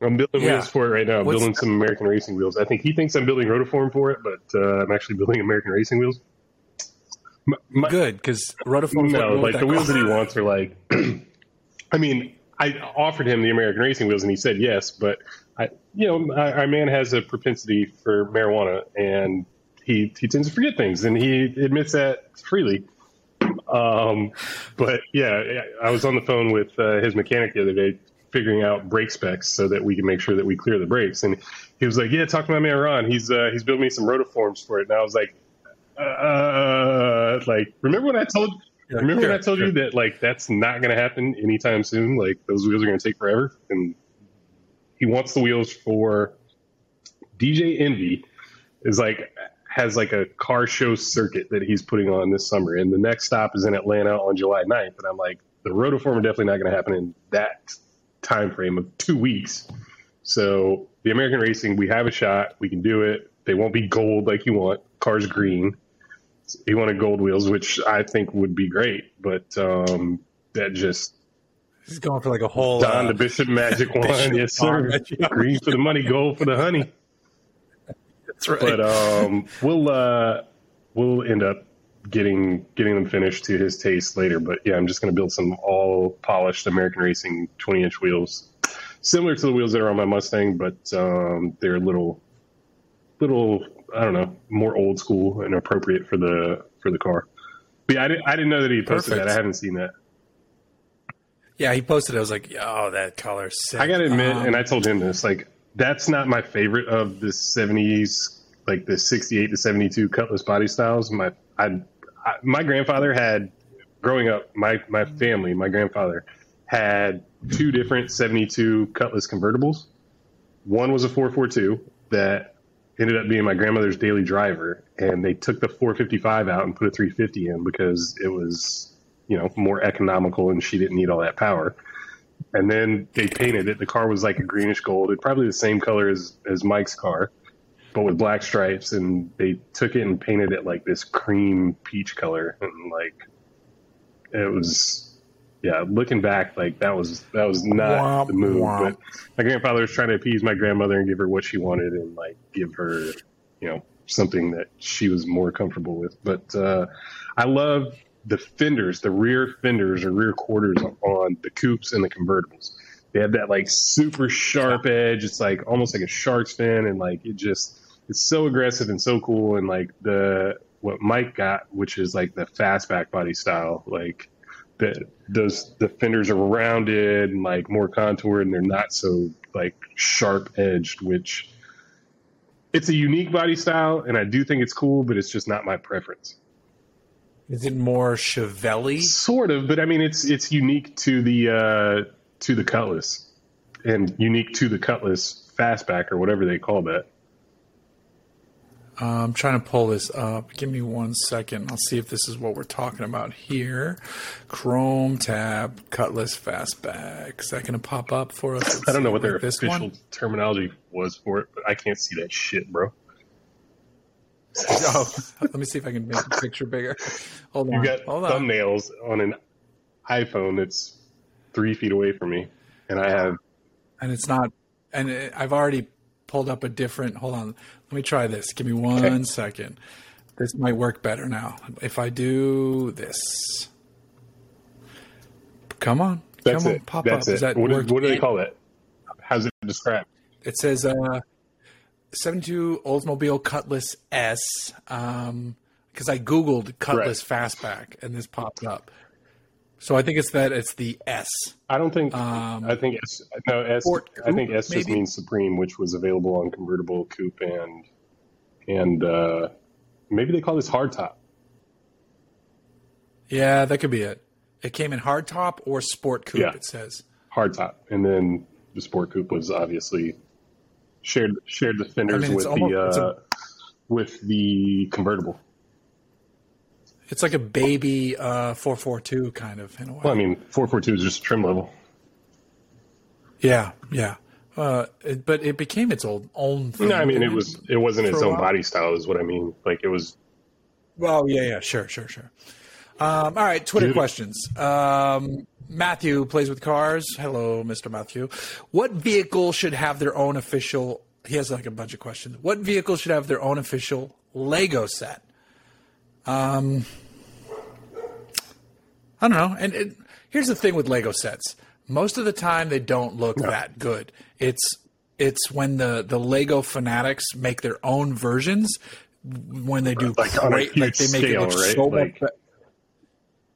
I'm building yeah. wheels for it right now. I'm What's building that? some American Racing wheels. I think he thinks I'm building Rotiform for it, but uh, I'm actually building American Racing wheels. My, my, Good, because Rotiform. No, like, like the wheels that he wants are like. I mean, I offered him the American Racing wheels, and he said yes. But I, you know, I, our man has a propensity for marijuana, and he he tends to forget things, and he admits that freely. Um, but yeah, I was on the phone with uh, his mechanic the other day, figuring out brake specs so that we can make sure that we clear the brakes. And he was like, "Yeah, talk to my man Ron. He's uh, he's building me some Rotiforms for it." And I was like, "Uh, like remember when I told remember when I told you that like that's not going to happen anytime soon? Like those wheels are going to take forever." And he wants the wheels for D J Envy. Is like has like a car show circuit that he's putting on this summer, and the next stop is in Atlanta on July ninth. And I'm like, the Rotiform are definitely not going to happen in that time frame of two weeks, so the American Racing, we have a shot, we can do it. They won't be gold like you want. Car's green. He wanted gold wheels, which I think would be great, but um that just he's going for like a whole Don uh, the Bishop Magic one. Bishop yes sir green for the money, gold for the honey. That's right. But um we'll uh we'll end up getting getting them finished to his taste later. But yeah, I'm just going to build some all polished American Racing twenty inch wheels, similar to the wheels that are on my Mustang, but um they're a little little I don't know, more old school and appropriate for the for the car. But yeah, I didn't I didn't know that he posted Perfect. that. I haven't seen that. Yeah, he posted it. I was like, oh, that color's sick. I got to admit, um, and I told him this, like that's not my favorite of the seventies, like the sixty-eight to seventy-two Cutlass body styles. My I, I, my grandfather had, growing up, my, my family, my grandfather, had two different seventy-two Cutlass convertibles. One was a four forty-two that ended up being my grandmother's daily driver, and they took the four fifty-five out and put a three fifty in because it was, you know, more economical and she didn't need all that power. And then they painted it. The car was like a greenish gold. It's probably the same color as, as Mike's car, but with black stripes, and they took it and painted it like this cream peach color. And like, it was, yeah, looking back, like that was, that was not womp, the move, womp. But my grandfather was trying to appease my grandmother and give her what she wanted and like give her, you know, something that she was more comfortable with. But, uh, I love the fenders, the rear fenders or rear quarters on the coupes and the convertibles. They have that like super sharp edge. It's like almost like a shark's fin, and like it just it's so aggressive and so cool. And like the what Mike got, which is like the fastback body style, like the those the fenders are rounded and like more contoured, and they're not so like sharp edged. Which it's a unique body style, and I do think it's cool, but it's just not my preference. Is it more Chevelle? Sort of, but I mean it's it's unique to the. Uh, to the Cutlass and unique to the Cutlass fastback or whatever they call that. Uh, I'm trying to pull this up. Give me one second. I'll see if this is what we're talking about here. Chrome tab, Cutlass fastback. Is that going to pop up for us? Let's I don't know what their like official one? terminology was for it, but I can't see that shit, bro. Oh, let me see if I can make the picture bigger. Hold on. You got Hold thumbnails on. on an iPhone that's three feet away from me, and I have, and it's not, and it, I've already pulled up a different, hold on, let me try this. Give me one okay. second. This might work better now. If I do this, come on, That's come it. on, pop That's up. It. Is that what, is, what do they call it? How's it described? It says, uh, seventy-two Oldsmobile Cutlass S. Um, cause I Googled Cutlass right. fastback and this popped up. So I think it's that it's the S. I don't think um, I think S. No S. Sport coupe, I think S just maybe? means Supreme, which was available on convertible, coupe, and and uh, maybe they call this hardtop. Yeah, that could be it. It came in hardtop or sport coupe. Yeah. It says hardtop, and then the sport coupe was obviously shared shared the fenders I mean, with almost, the uh, a, with the convertible. It's like a baby uh, four forty-two kind of in a way. Well, I mean, four forty-two is just trim level. Yeah, yeah, uh, it, but it became its old, own thing. No, I mean it was it wasn't its own body style, is what I mean. Like it was. Well, yeah, yeah, sure, sure, sure. Um, all right, Twitter Dude. questions. Um, Matthew plays with cars. Hello, Mister Matthew. What vehicle should have their own official? He has like a bunch of questions. What vehicle should have their own official Lego set? Um, I don't know. And it, here's the thing with Lego sets. Most of the time they don't look no. that good. It's it's when the, the Lego fanatics make their own versions, when they do like great, like they make scale, it look right? so like... much better.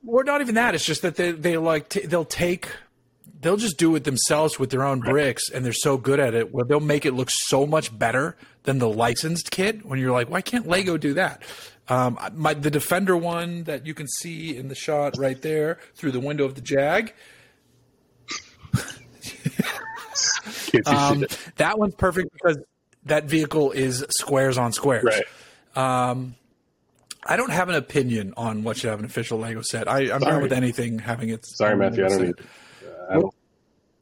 Or not even that. It's just that they, they like t- they'll take – they'll just do it themselves with their own right. bricks, and they're so good at it where they'll make it look so much better than the licensed kit when you're like, why can't Lego do that? Um, my, the Defender one that you can see in the shot right there through the window of the Jag. um, that one's perfect because that vehicle is squares on squares. Right. Um, I don't have an opinion on what should have an official Lego set. I, I'm done with anything having it. Sorry, Matthew. I don't need uh, I, don't...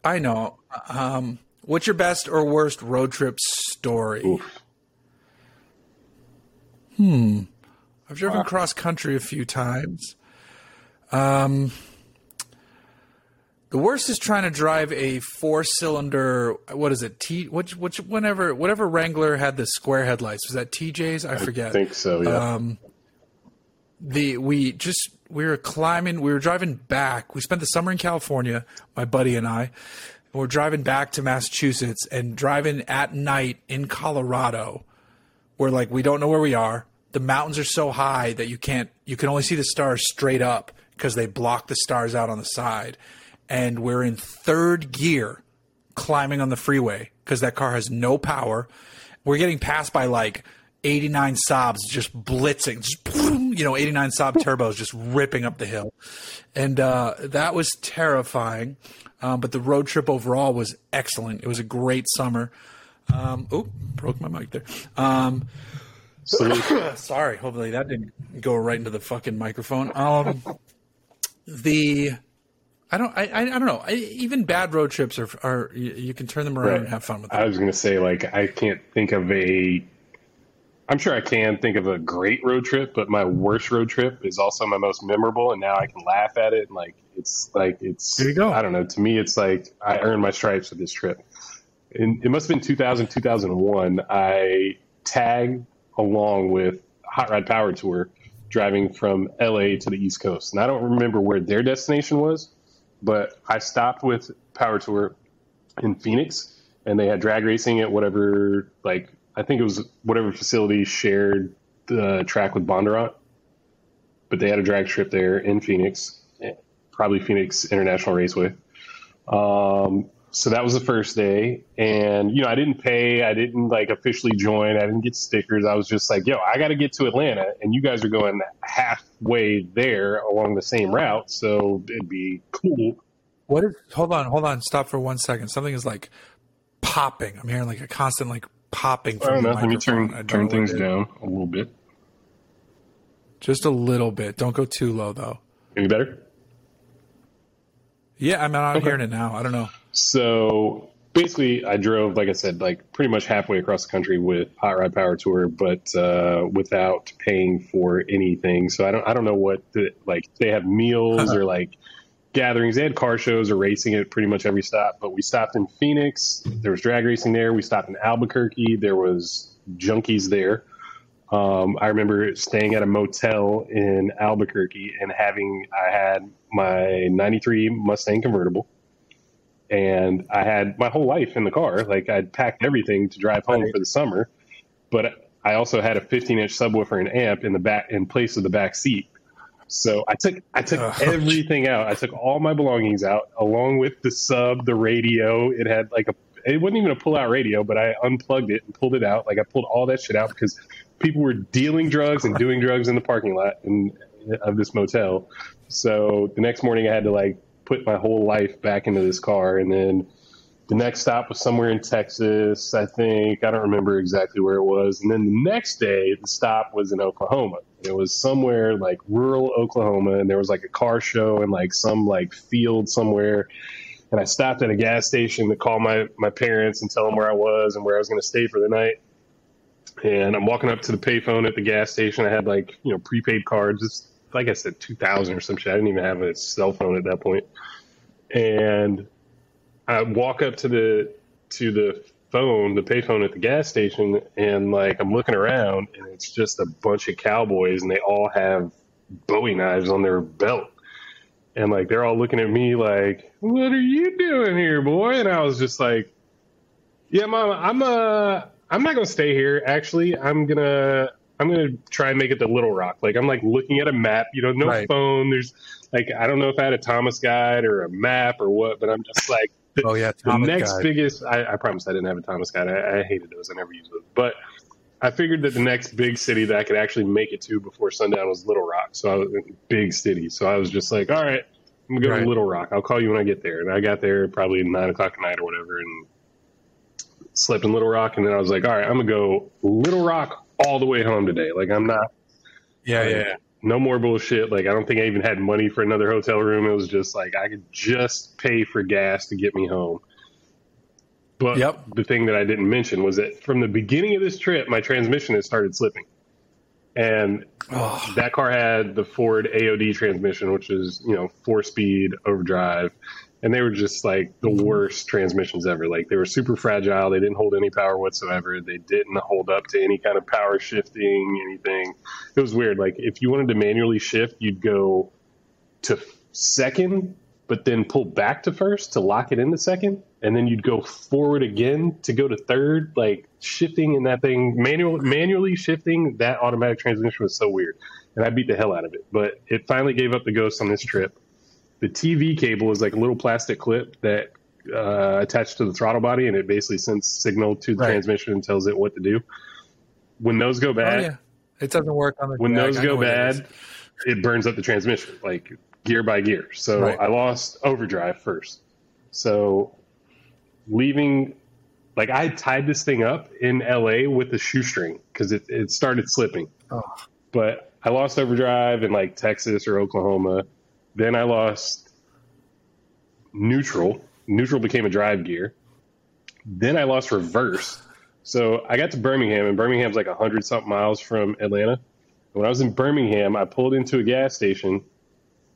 I know. Um, what's your best or worst road trip story? Oof. Hmm. I've driven wow. cross country a few times. Um, the worst is trying to drive a four-cylinder. What is it? T. Which which whenever whatever Wrangler had the square headlights. Was that T J's? I forget. I think so. Yeah. Um, The we just we were climbing. We were driving back. We spent the summer in California, my buddy and I. And we're driving back to Massachusetts and driving at night in Colorado, where like we don't know where we are. The mountains are so high that you can't. You can only see the stars straight up because they block the stars out on the side. And we're in third gear, climbing on the freeway because that car has no power. We're getting passed by like eighty-nine Saabs just blitzing, just boom, you know, eighty-nine Saab turbos just ripping up the hill. And uh, that was terrifying. Um, but the road trip overall was excellent. It was a great summer. Um, oh, broke my mic there. Um, sorry. Hopefully that didn't go right into the fucking microphone. Um, the, I don't, I, I don't know. I, even bad road trips are, are you, you can turn them around right. and have fun with them. I was going to say, like, I can't think of a, I'm sure I can think of a great road trip, but my worst road trip is also my most memorable, and now I can laugh at it. And like it's like it's there you go. I don't know. To me, it's like I earned my stripes with this trip. And it must have been two thousand, two thousand one. I tagged along with Hot Rod Power Tour, driving from L A to the East Coast, and I don't remember where their destination was, but I stopped with Power Tour in Phoenix, and they had drag racing at whatever like. I think it was whatever facility shared the track with Bondurant, but they had a drag strip there in Phoenix, probably Phoenix International Raceway. Um, so that was the first day, and you know I didn't pay, I didn't like officially join, I didn't get stickers. I was just like, yo, I got to get to Atlanta, and you guys are going halfway there along the same route, so it'd be cool. What is? Hold on, hold on, stop for one second. Something is like popping. I'm hearing like a constant like. Popping from I don't know. The Let me turn, turn things down a little bit. Just a little bit. Don't go too low, though. Any better? Yeah, I mean, I'm okay. hearing it now. I don't know. So basically, I drove, like I said, like pretty much halfway across the country with Hot Rod Power Tour, but uh, without paying for anything. So I don't, I don't know what the, like they have meals uh-huh. or like. Gatherings. They had car shows or racing at pretty much every stop, but we stopped in Phoenix. There was drag racing there. We stopped in Albuquerque. There was junkies there. Um, I remember staying at a motel in Albuquerque and having, I had my ninety-three Mustang convertible and I had my whole life in the car. Like I'd packed everything to drive home for the summer, but I also had a fifteen inch subwoofer and amp in the back in place of the back seat. So I took I took oh. everything out. I took all my belongings out, along with the sub, the radio. It had like a it wasn't even a pull out radio, but I unplugged it and pulled it out. Like I pulled all that shit out because people were dealing drugs and doing drugs in the parking lot in, of this motel. So the next morning I had to like put my whole life back into this car, and then the next stop was somewhere in Texas, I think. I don't remember exactly where it was. And then the next day the stop was in Oklahoma. It was somewhere like rural Oklahoma, and there was like a car show and like some like field somewhere. And I stopped at a gas station to call my, my parents and tell them where I was and where I was going to stay for the night. And I'm walking up to the payphone at the gas station. I had like, you know, prepaid cards. It's like I said, two thousand or some shit. I didn't even have a cell phone at that point. And I walk up to the, to the, phone, the payphone at the gas station, and like I'm looking around and it's just a bunch of cowboys and they all have Bowie knives on their belt. And, like, they're all looking at me like, what are you doing here, boy? And I was just like, yeah, Mama, I'm uh, I'm not going to stay here, actually. I'm going to I'm gonna try and make it to Little Rock. Like, I'm, like, looking at a map. You know, no right. phone. There's, like, I don't know if I had a Thomas guide or a map or what, but I'm just like, the, oh, yeah, the next guide. biggest – I promise I didn't have a Thomas guide. I, I hated those. I never used those. But I figured that the next big city that I could actually make it to before sundown was Little Rock. So I was in big city. So I was just like, all right, I'm going to go right. to Little Rock. I'll call you when I get there. And I got there probably at nine o'clock at night or whatever and slept in Little Rock. And then I was like, all right, I'm going to go Little Rock all the way home today. Like, I'm not – Yeah, yeah. No more bullshit. Like, I don't think I even had money for another hotel room. It was just like I could just pay for gas to get me home. But yep. the thing that I didn't mention was that from the beginning of this trip, my transmission had started slipping. And oh. that car had the Ford A O D transmission, which is, you know, four-speed overdrive. And they were just, like, the worst transmissions ever. Like, they were super fragile. They didn't hold any power whatsoever. They didn't hold up to any kind of power shifting, anything. It was weird. Like, if you wanted to manually shift, you'd go to second, but then pull back to first to lock it into second. And then you'd go forward again to go to third. Like, shifting in that thing, manual, manually shifting, that automatic transmission was so weird. And I beat the hell out of it. But it finally gave up the ghost on this trip. The T V cable is like a little plastic clip that uh, attached to the throttle body, and it basically sends signal to the right. transmission and tells it what to do. When those go bad, oh, yeah. it doesn't work on the when track. Those go bad, it, it burns up the transmission, like gear by gear. So right. I lost overdrive first. So leaving, like I tied this thing up in L A with a shoestring because it, it started slipping. Oh. But I lost overdrive in like Texas or Oklahoma. Then I lost neutral. Neutral became a drive gear. Then I lost reverse. So I got to Birmingham, and Birmingham's like one hundred something miles from Atlanta. When I was in Birmingham, I pulled into a gas station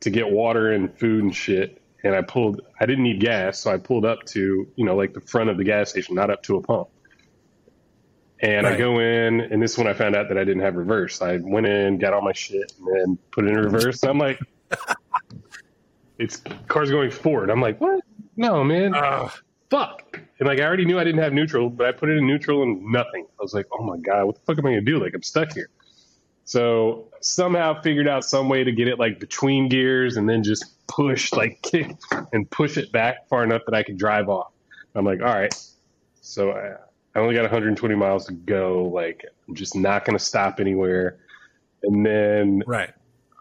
to get water and food and shit. And I pulled, I didn't need gas, so I pulled up to, you know, like the front of the gas station, not up to a pump. And right. I go in, and this is when I found out that I didn't have reverse. I went in, got all my shit, and then put it in reverse. And I'm like, it's car's going forward. I'm like, what? No, man. Uh, fuck. And like, I already knew I didn't have neutral, but I put it in neutral and nothing. I was like, oh my God, what the fuck am I going to do? Like, I'm stuck here. So somehow figured out some way to get it like between gears and then just push, like kick and push it back far enough that I could drive off. I'm like, all right. So I, I only got one hundred twenty miles to go. Like, I'm just not going to stop anywhere. And then right.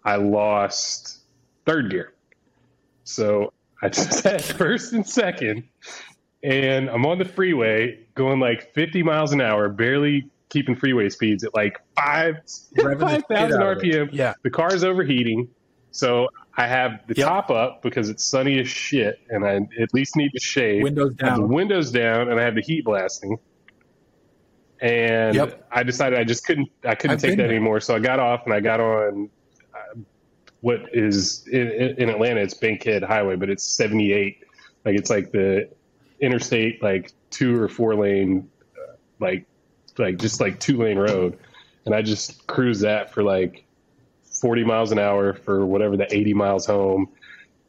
I lost third gear. So I just had first and second, and I'm on the freeway going like fifty miles an hour, barely keeping freeway speeds at like five thousand R P M. Yeah. The car is overheating. So I have the yep. top up because it's sunny as shit, and I at least need to shade. Windows down. The windows down, and I have the heat blasting. And yep. I decided I just couldn't, I couldn't I've take that there. anymore. So I got off and I got on uh, what is in, in Atlanta, it's Bankhead Highway, but it's seventy-eight. Like, it's like the interstate, like two or four lane, uh, like, like just like two lane road. And I just cruised that for like forty miles an hour for whatever the eighty miles home.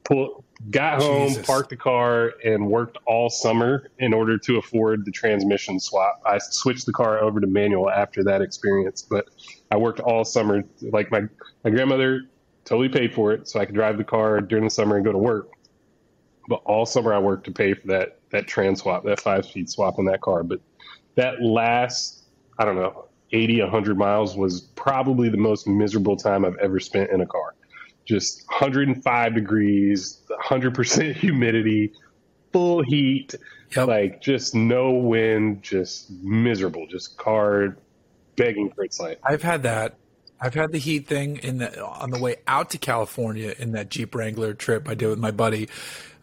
Pull, got home, Jesus. Parked the car, and worked all summer in order to afford the transmission swap. I switched the car over to manual after that experience, but I worked all summer. Like, my, my grandmother totally paid for it, so I could drive the car during the summer and go to work. But all summer I worked to pay for that that trans swap, that five-speed swap on that car. But that last, I don't know, eighty, one hundred miles was probably the most miserable time I've ever spent in a car. Just one hundred five degrees, one hundred percent humidity, full heat, yep. like just no wind, just miserable, just car begging for its life. I've had that. I've had the heat thing in the, on the way out to California in that Jeep Wrangler trip I did with my buddy.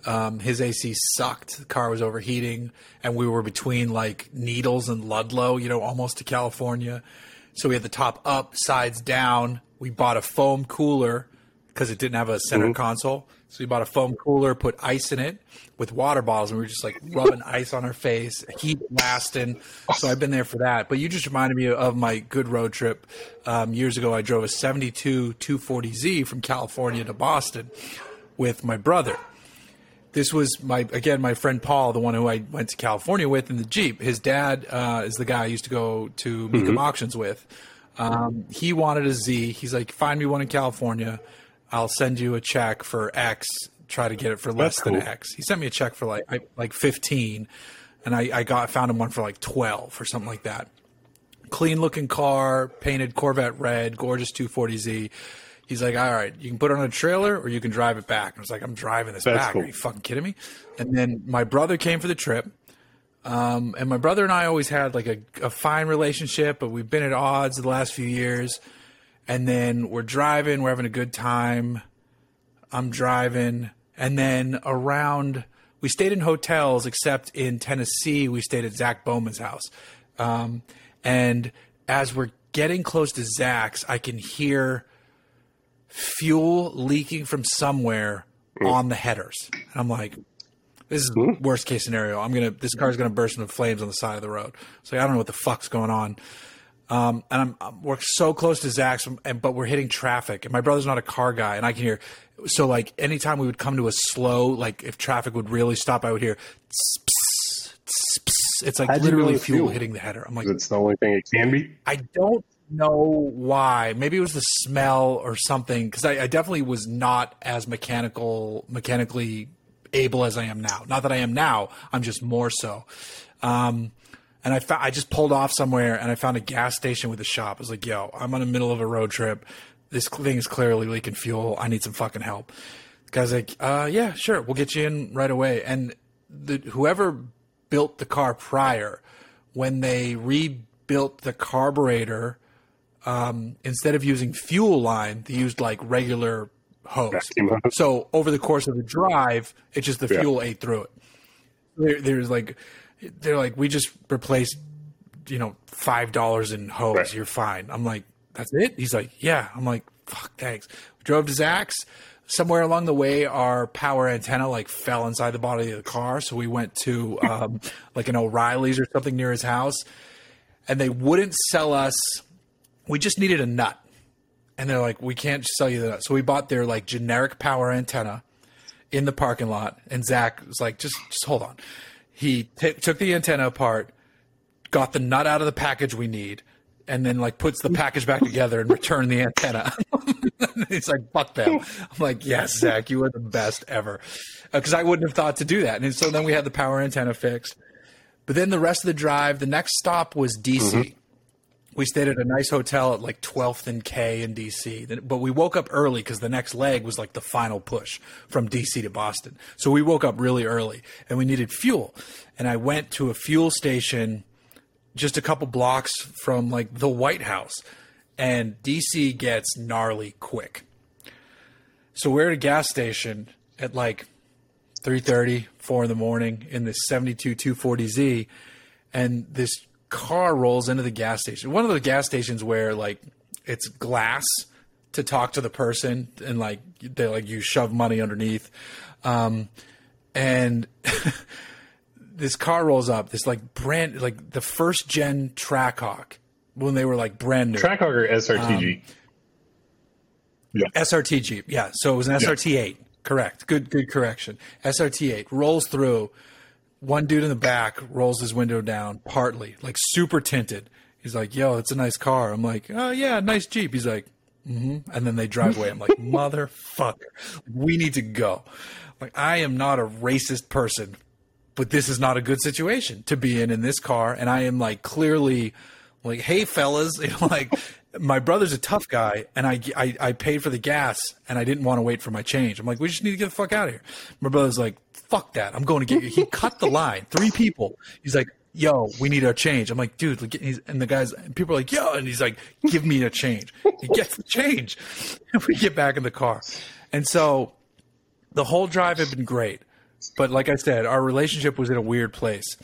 Um, his A C sucked. The car was overheating, and we were between like Needles and Ludlow, you know, almost to California. So we had the top up, sides down. We bought a foam cooler because it didn't have a center mm-hmm. console. So we bought a foam cooler, put ice in it with water bottles, and we were just like rubbing ice on our face, heat blasting. So I've been there for that. But you just reminded me of my good road trip. Um, years ago, I drove a seventy-two two forty Z from California to Boston. with my brother. This was, my again, my friend Paul, the one who I went to California with in the Jeep. His dad uh, is the guy I used to go to Mecum mm-hmm. auctions with. Um, he wanted a Z. He's like, find me one in California. I'll send you a check for X. Try to get it for less That's than cool. X. He sent me a check for like I, like fifteen, and I, I got found him one for like twelve or something like that. Clean looking car, painted Corvette red, gorgeous two forty Z. He's like, all right, you can put it on a trailer or you can drive it back. And I was like, I'm driving this That's back. Cool. Are you fucking kidding me? And then my brother came for the trip. Um, and my brother and I always had like a, a fine relationship, but we've been at odds the last few years. And then we're driving, we're having a good time. I'm driving. And then around, we stayed in hotels, except in Tennessee, we stayed at Zach Bowman's house. Um, and as we're getting close to Zach's, I can hear fuel leaking from somewhere mm. on the headers. And I'm like, this is mm. worst case scenario. I'm going to, this car's going to burst into flames on the side of the road. So like, I don't know what the fuck's going on. Um, and I'm, we're so close to Zach's, and, but we're hitting traffic, and my brother's not a car guy, and I can hear, so like anytime we would come to a slow, like if traffic would really stop, I would hear, tss, tss, tss. It's like How literally fuel hitting the header. I'm like, it's the only thing it can be. I don't know why. Maybe it was the smell or something, because I, I definitely was not as mechanical mechanically able as I am now. Not that I am now, I'm just more so. Um, and I found, I just pulled off somewhere and I found a gas station with a shop. I was like, yo, I'm on the middle of a road trip. This thing is clearly leaking fuel. I need some fucking help. The guy's like, uh, yeah, sure, we'll get you in right away. And the, whoever built the car prior, when they rebuilt the carburetor, Um, instead of using fuel line, they used like regular hose. So over the course of the drive, it just the yeah. fuel ate through it. There, there's like, they're like, we just replaced, you know, five dollars in hose. Right. You're fine. I'm like, that's it. He's like, yeah. I'm like, fuck, thanks. We drove to Zach's. Somewhere along the way, our power antenna like fell inside the body of the car. So we went to um, like an O'Reilly's or something near his house, and they wouldn't sell us. We just needed a nut. And they're like, we can't sell you the nut. So we bought their like generic power antenna in the parking lot. And Zach was like, just, just hold on. He t- took the antenna apart, got the nut out of the package we need, and then like puts the package back together and returned the antenna. He's like, fuck them. I'm like, yes, Zach, you were the best ever. Uh, Cause I wouldn't have thought to do that. And so then we had the power antenna fixed, but then the rest of the drive, the next stop was D C. Mm-hmm. We stayed at a nice hotel at like twelfth and K in D C, but we woke up early because the next leg was like the final push from D C to Boston. So we woke up really early and we needed fuel. And I went to a fuel station just a couple blocks from like the White House, and D C gets gnarly quick. So we're at a gas station at like three thirty, four in the morning in this seventy-two two forty Z, and this car rolls into the gas station. One of the gas stations where like it's glass to talk to the person, and like they like you shove money underneath. Um, and this car rolls up. This like brand, like the first gen Trackhawk when they were like brand new. Trackhawk or S R T G? Um, yeah, S R T G. Yeah, so it was an S R T eight. Yeah. Correct. Good, good correction. S R T eight rolls through. One dude in the back rolls his window down partly, like super tinted. He's like, yo, it's a nice car. I'm like, oh, yeah, nice Jeep. He's like, mm-hmm. And then they drive away. I'm like, motherfucker, we need to go. Like, I am not a racist person, but this is not a good situation to be in in this car. And I am like clearly like, hey, fellas, you know, like my brother's a tough guy, and I, I, I paid for the gas, and I didn't want to wait for my change. I'm like, we just need to get the fuck out of here. My brother's like, fuck that, I'm going to get you. He cut the line. Three people. He's like, yo, we need our change. I'm like, dude, like, and the guys, and people are like, yo, and he's like, give me a change. He gets the change. And we get back in the car. And so the whole drive had been great. But like I said, our relationship was in a weird place.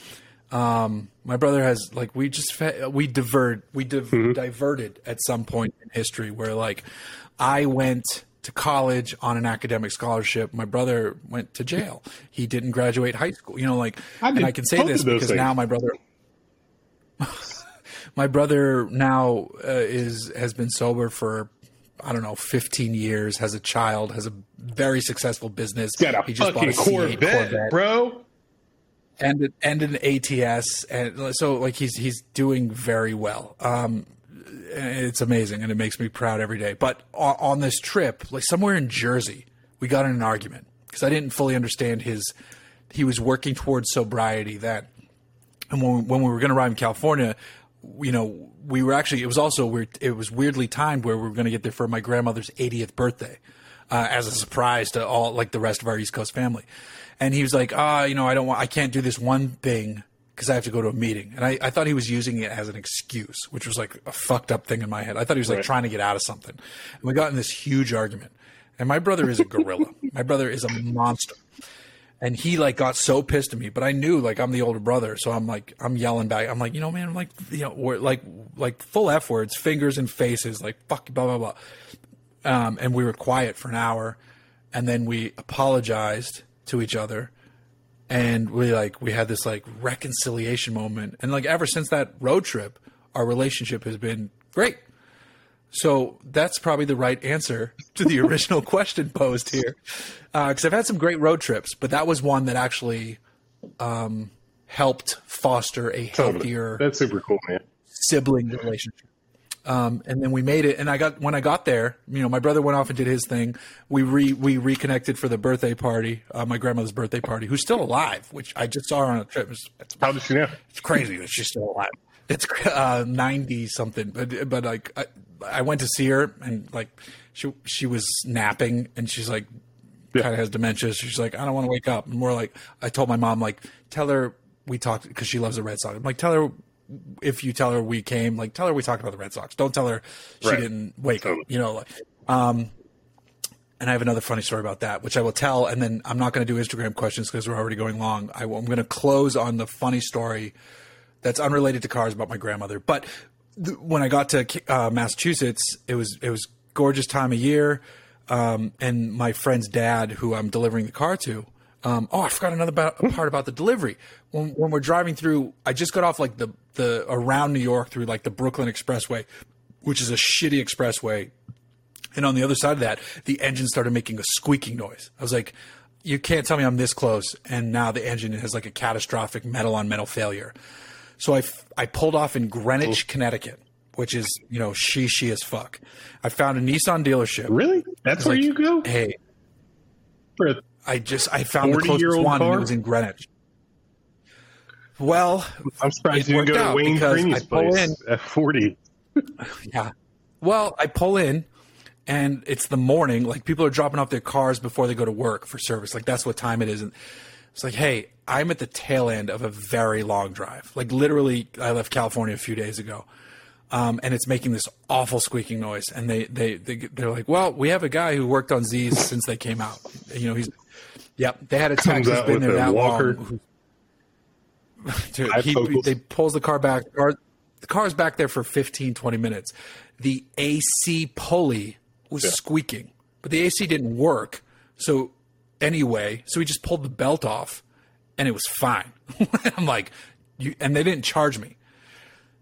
Um, my brother has like, we just, we diverted, we div- mm-hmm. diverted at some point in history where like I went to college on an academic scholarship. My brother went to jail. He didn't graduate high school. You know, like, I and I can say this because things. now my brother, my brother now uh, is, has been sober for I don't know, fifteen years, has a child, has a very successful business. Got a he just fucking bought a Corvette, Corvette, bro. And, and an A T S. And so, like, he's he's doing very well. Um, it's amazing, and it makes me proud every day. But on, on this trip, like somewhere in Jersey, we got in an argument because I didn't fully understand his – he was working towards sobriety then. And when, when we were going to arrive in California, you know, we were actually – it was also weird, it was weirdly timed where we were going to get there for my grandmother's eightieth birthday uh, as a surprise to all – like the rest of our East Coast family. And he was like, ah, oh, you know, I don't want, I can't do this one thing because I have to go to a meeting. And I, I thought he was using it as an excuse, which was like a fucked up thing in my head. I thought he was like right. trying to get out of something. And we got in this huge argument. And my brother is a gorilla. My brother is a monster. And he like got so pissed at me, but I knew like I'm the older brother. So I'm like, I'm yelling back. I'm like, you know, man, I'm like, you know, we're like, like full F words, fingers and faces, like fuck, blah, blah, blah. Um, and we were quiet for an hour. And then we apologized to each other, and we like we had this like reconciliation moment, and like ever since that road trip our relationship has been great. So that's probably the right answer to the original question posed here, uh because I've had some great road trips, but that was one that actually um helped foster a healthier that's super cool man sibling relationship. Um, and then we made it, and I got when I got there, you know, my brother went off and did his thing. We re, we reconnected for the birthday party, uh, my grandmother's birthday party, who's still alive, which I just saw her on a trip. It's, it's, How did she know? It's crazy that she's still alive. It's uh, ninety something, but but like I, I went to see her, and like she she was napping, and she's like yeah. kind of has dementia. So she's like, I don't want to wake up. And we're like, I told my mom like tell her we talked because she loves the Red Sox. I'm like tell her. If you tell her we came, like tell her we talked about the Red Sox. Don't tell her she right. didn't wake up, you know. Like, um, and I have another funny story about that, which I will tell. And then I'm not going to do Instagram questions because we're already going long. I will, I'm going to close on the funny story that's unrelated to cars about my grandmother. But th- when I got to uh, Massachusetts, it was it was gorgeous time of year, um, and my friend's dad, who I'm delivering the car to. Um, oh, I forgot another ba- part about the delivery. When, when we're driving through, I just got off like the, the around New York through like the Brooklyn Expressway, which is a shitty expressway. And on the other side of that, the engine started making a squeaking noise. I was like, you can't tell me I'm this close. And now the engine has like a catastrophic metal on metal failure. So I, f- I pulled off in Greenwich, oh. Connecticut, which is, you know, she, she as fuck. I found a Nissan dealership. Really? That's where like, you go? Hey. For a- I just I found the closest one and it was in Greenwich. Well, I'm surprised you didn't go to Wayne Greeny's place at forty. Yeah. Well, I pull in and it's the morning, like people are dropping off their cars before they go to work for service. Like that's what time it is. And it's like, hey, I'm at the tail end of a very long drive. Like literally I left California a few days ago. Um, and it's making this awful squeaking noise. And they, they, they, they're like, well, we have a guy who worked on Z's since they came out. You know, he's, yep, they had a tech who's been there that walker. long. Dude, he, they pulls the car back. Or the car's back there for fifteen, twenty minutes. The A C pulley was yeah. squeaking, but the A C didn't work. So anyway, so we just pulled the belt off and it was fine. I'm like, you, and they didn't charge me.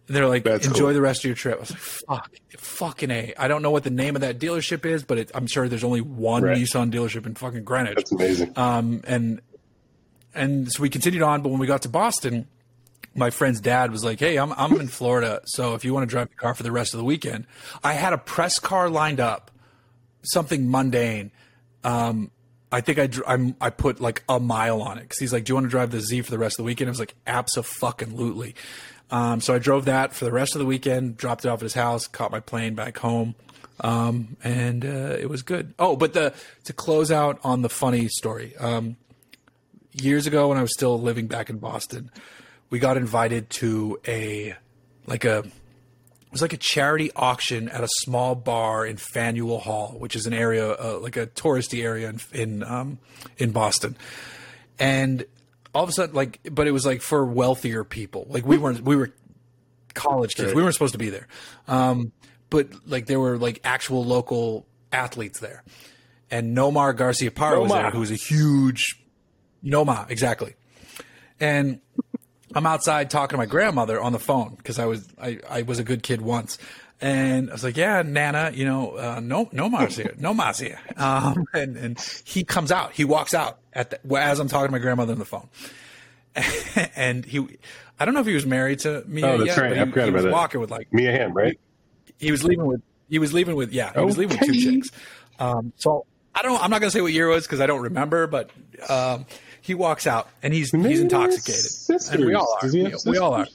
They're like, That's enjoy cool. the rest of your trip. I was like, fuck, fucking A. I don't know what the name of that dealership is, but it, I'm sure there's only one right. Nissan dealership in fucking Greenwich. That's amazing. Um, and and so we continued on, but when we got to Boston, my friend's dad was like, hey, I'm I'm in Florida, so if you want to drive the car for the rest of the weekend. I had a press car lined up, something mundane. Um, I think I, I'm, I put like a mile on it because he's like, do you want to drive the Z for the rest of the weekend? I was like, abso-fucking-lutely. Um, so I drove that for the rest of the weekend, dropped it off at his house, caught my plane back home, um, and uh, it was good. Oh, but the to close out on the funny story, um, years ago when I was still living back in Boston, we got invited to a like a it was like a charity auction at a small bar in Faneuil Hall, which is an area uh, like a touristy area in in, um, in Boston, and. All of a sudden, like, but it was like for wealthier people. Like we weren't, we were college kids. We weren't supposed to be there. Um, but like there were like actual local athletes there, and Nomar Garciaparra was there, who's a huge Nomar, exactly. And I'm outside talking to my grandmother on the phone because I was I, I was a good kid once, And I was like, yeah, Nana, you know, uh, no, no mom's here, no mom's here. Um, and, and he comes out, he walks out at the, as I'm talking to my grandmother on the phone. And he, I don't know if he was married to Mia. Oh, that's yet, right. But he, I forgot he about was that. Walking with like Mia Hamm, right? He, he was leaving with, he was leaving with, yeah, he okay. was leaving with two chicks. Um, so I don't, I'm not going to say what year it was because I don't remember, but um, he walks out and he's, Maybe he's intoxicated. Sisters. And we all are. Does he have sisters? We all are.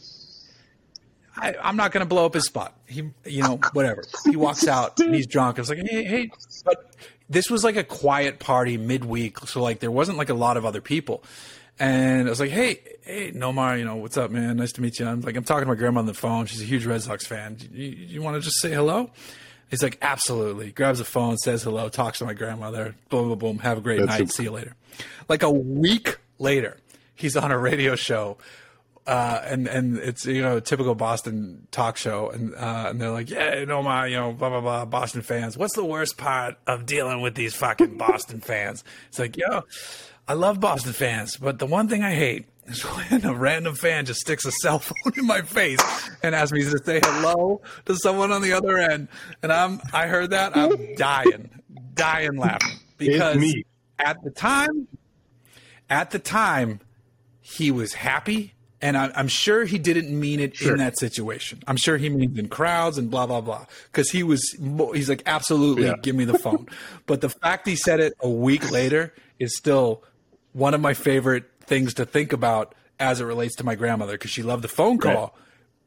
I, I'm not going to blow up his spot. He, you know, whatever. He walks out and he's drunk. I was like, hey, hey, but this was like a quiet party midweek. So like, there wasn't like a lot of other people. And I was like, hey, hey, Nomar, you know, what's up, man? Nice to meet you. I'm like, I'm talking to my grandma on the phone. She's a huge Red Sox fan. Do you, you want to just say hello? He's like, absolutely. Grabs the phone, says hello, talks to my grandmother. Boom, boom, boom. Have a great That's night. A- See you later. Like a week later, he's on a radio show. Uh, and, and it's, you know, a typical Boston talk show. And, uh, and they're like, yeah, you know, my, you know, blah, blah, blah, Boston fans. What's the worst part of dealing with these fucking Boston fans? It's like, yo, I love Boston fans, but the one thing I hate is when a random fan just sticks a cell phone in my face and asks me to say hello to someone on the other end. And I'm, I heard that I'm dying, dying laughing because at the time, at the time he was happy. And I'm sure he didn't mean it sure. in that situation. I'm sure he means in crowds and blah, blah, blah. Because he was, he's like, absolutely, yeah. give me the phone. But the fact he said it a week later is still one of my favorite things to think about as it relates to my grandmother. Because she loved the phone call. Right.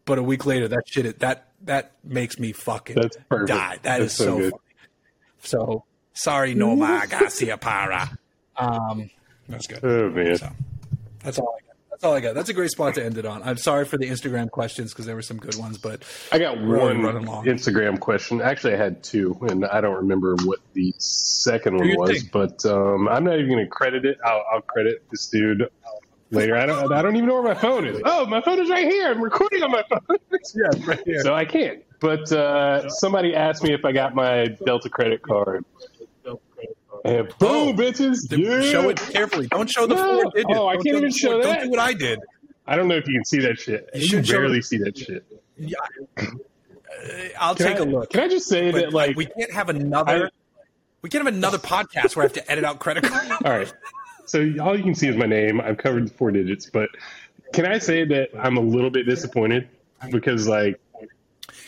But a week later, that shit, that that makes me fucking That's perfect. die. That That's is so, so funny. So, sorry, Norma Garcia Para. Um, That's good. Oh, man. So, that's all I got. That's all I got. That's a great spot to end it on. I'm sorry for the Instagram questions because there were some good ones, but I got one Instagram question. Actually, I had two, and I don't remember what the second one was. Think? But um, I'm not even going to credit it. I'll, I'll credit this dude later. I don't. I don't even know where my phone is. Oh, my phone is right here. I'm recording on my phone. Yeah, right here. So I can't. But uh, somebody asked me if I got my Delta credit card. And boom, bitches! Yeah. Show it carefully. Don't show the no. four digits. Oh, I don't can't even show four. that. Don't do what I did. I don't know if you can see that shit. You, you barely see that shit. Yeah. I'll can take I, a look. Can I just say but, that, like, like, we can't have another, I, we can't have another podcast where I have to edit out credit cards. All right. So all you can see is my name. I've covered the four digits, but can I say that I'm a little bit disappointed because, like,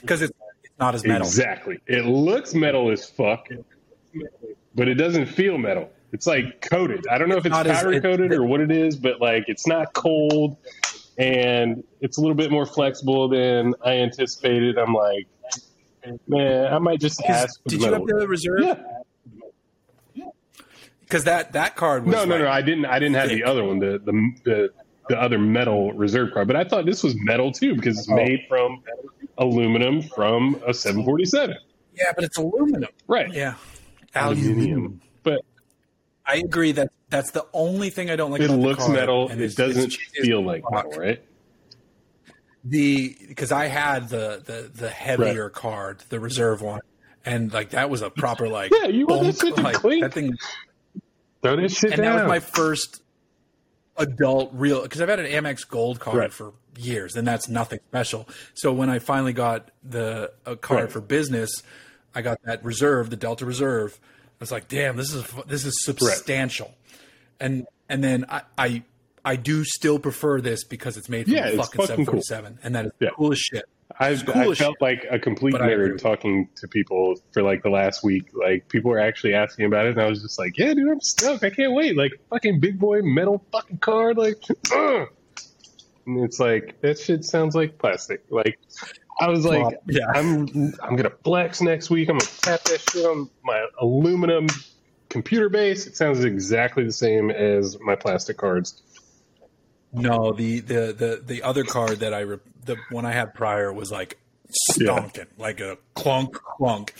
because it's not as metal. Exactly. It looks metal as fuck. But it doesn't feel metal. It's like coated. I don't know it's if it's powder as, it, coated or what it is, but like it's not cold and it's a little bit more flexible than I anticipated. I'm like, man, I might just ask. Did metal. You have the reserve? Yeah. Because that, that card was no, no, like, no. I didn't. I didn't have the other one, the the, the the other metal reserve card. But I thought this was metal too because it's made from aluminum from a seven forty-seven. Yeah, but it's aluminum, right? Yeah. Aluminium, but I agree that that's the only thing I don't like. It about looks the car, metal, and it doesn't feel like metal, right? The because I had the the the heavier right. card, the reserve one, and like that was a proper like yeah, you want that shit to clean that thing. Throw that shit and down. That was my first adult real because I've had an Amex Gold card right. for years, and that's nothing special. So when I finally got the a card right. for business. I got that reserve, the Delta Reserve. I was like, damn, this is this is substantial. Right. And and then I, I I do still prefer this because it's made from yeah, a fucking seven forty-seven. Cool. And that is yeah. cool as shit. I've, cool I as felt shit, like a complete nerd talking to people for like the last week. Like people were actually asking about it and I was just like, yeah, dude, I'm stuck. I can't wait. Like fucking big boy metal fucking card. Like, uh. And it's like, that shit sounds like plastic. Like. I was like, well, yeah. I'm I'm gonna flex next week. I'm gonna tap that shit on my aluminum computer base. It sounds exactly the same as my plastic cards. No, the the the, the other card that I re- the one I had prior was like stonking, yeah. like a clunk clunk,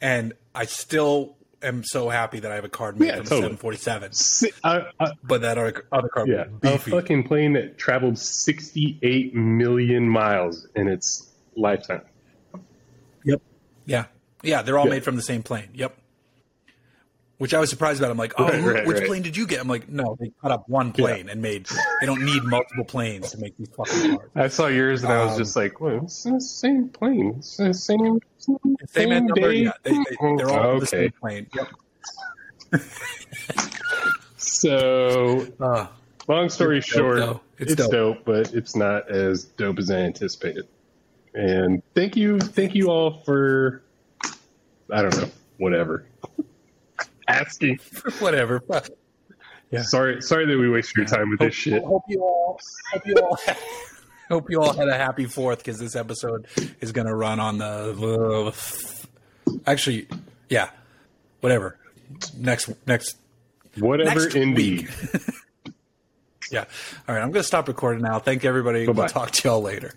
and I still am so happy that I have a card made yeah, from totally. seven forty-seven. Si- I, I, but that other, other card, yeah, a fucking plane that traveled sixty-eight million miles, and it's. Lifetime. Yep. Yeah. Yeah. They're all yeah. made from the same plane. Yep. which I was surprised about. I'm like, oh, right, who, right, which right. plane did you get? I'm like, no, they cut up one plane yeah. and made, they don't need multiple planes to make these fucking cars. I saw yours and um, I was just like, well, it's the same plane. It's the same, same, same end number. Yeah, they, they, they're all okay. the same plane. Yep. so, uh, long story it's short, dope, it's, it's dope. dope, but it's not as dope as I anticipated. And thank you, thank you all for, I don't know, whatever. Asking for whatever. Yeah. Sorry, sorry that we wasted your time with hope, this shit. Hope you all, hope you all, hope you all had a happy Fourth, because this episode is going to run on the. Uh, actually, yeah, whatever. Next, next, whatever. Next indeed. Week. Yeah. All right, I'm going to stop recording now. Thank everybody. Bye-bye. We'll talk to y'all later.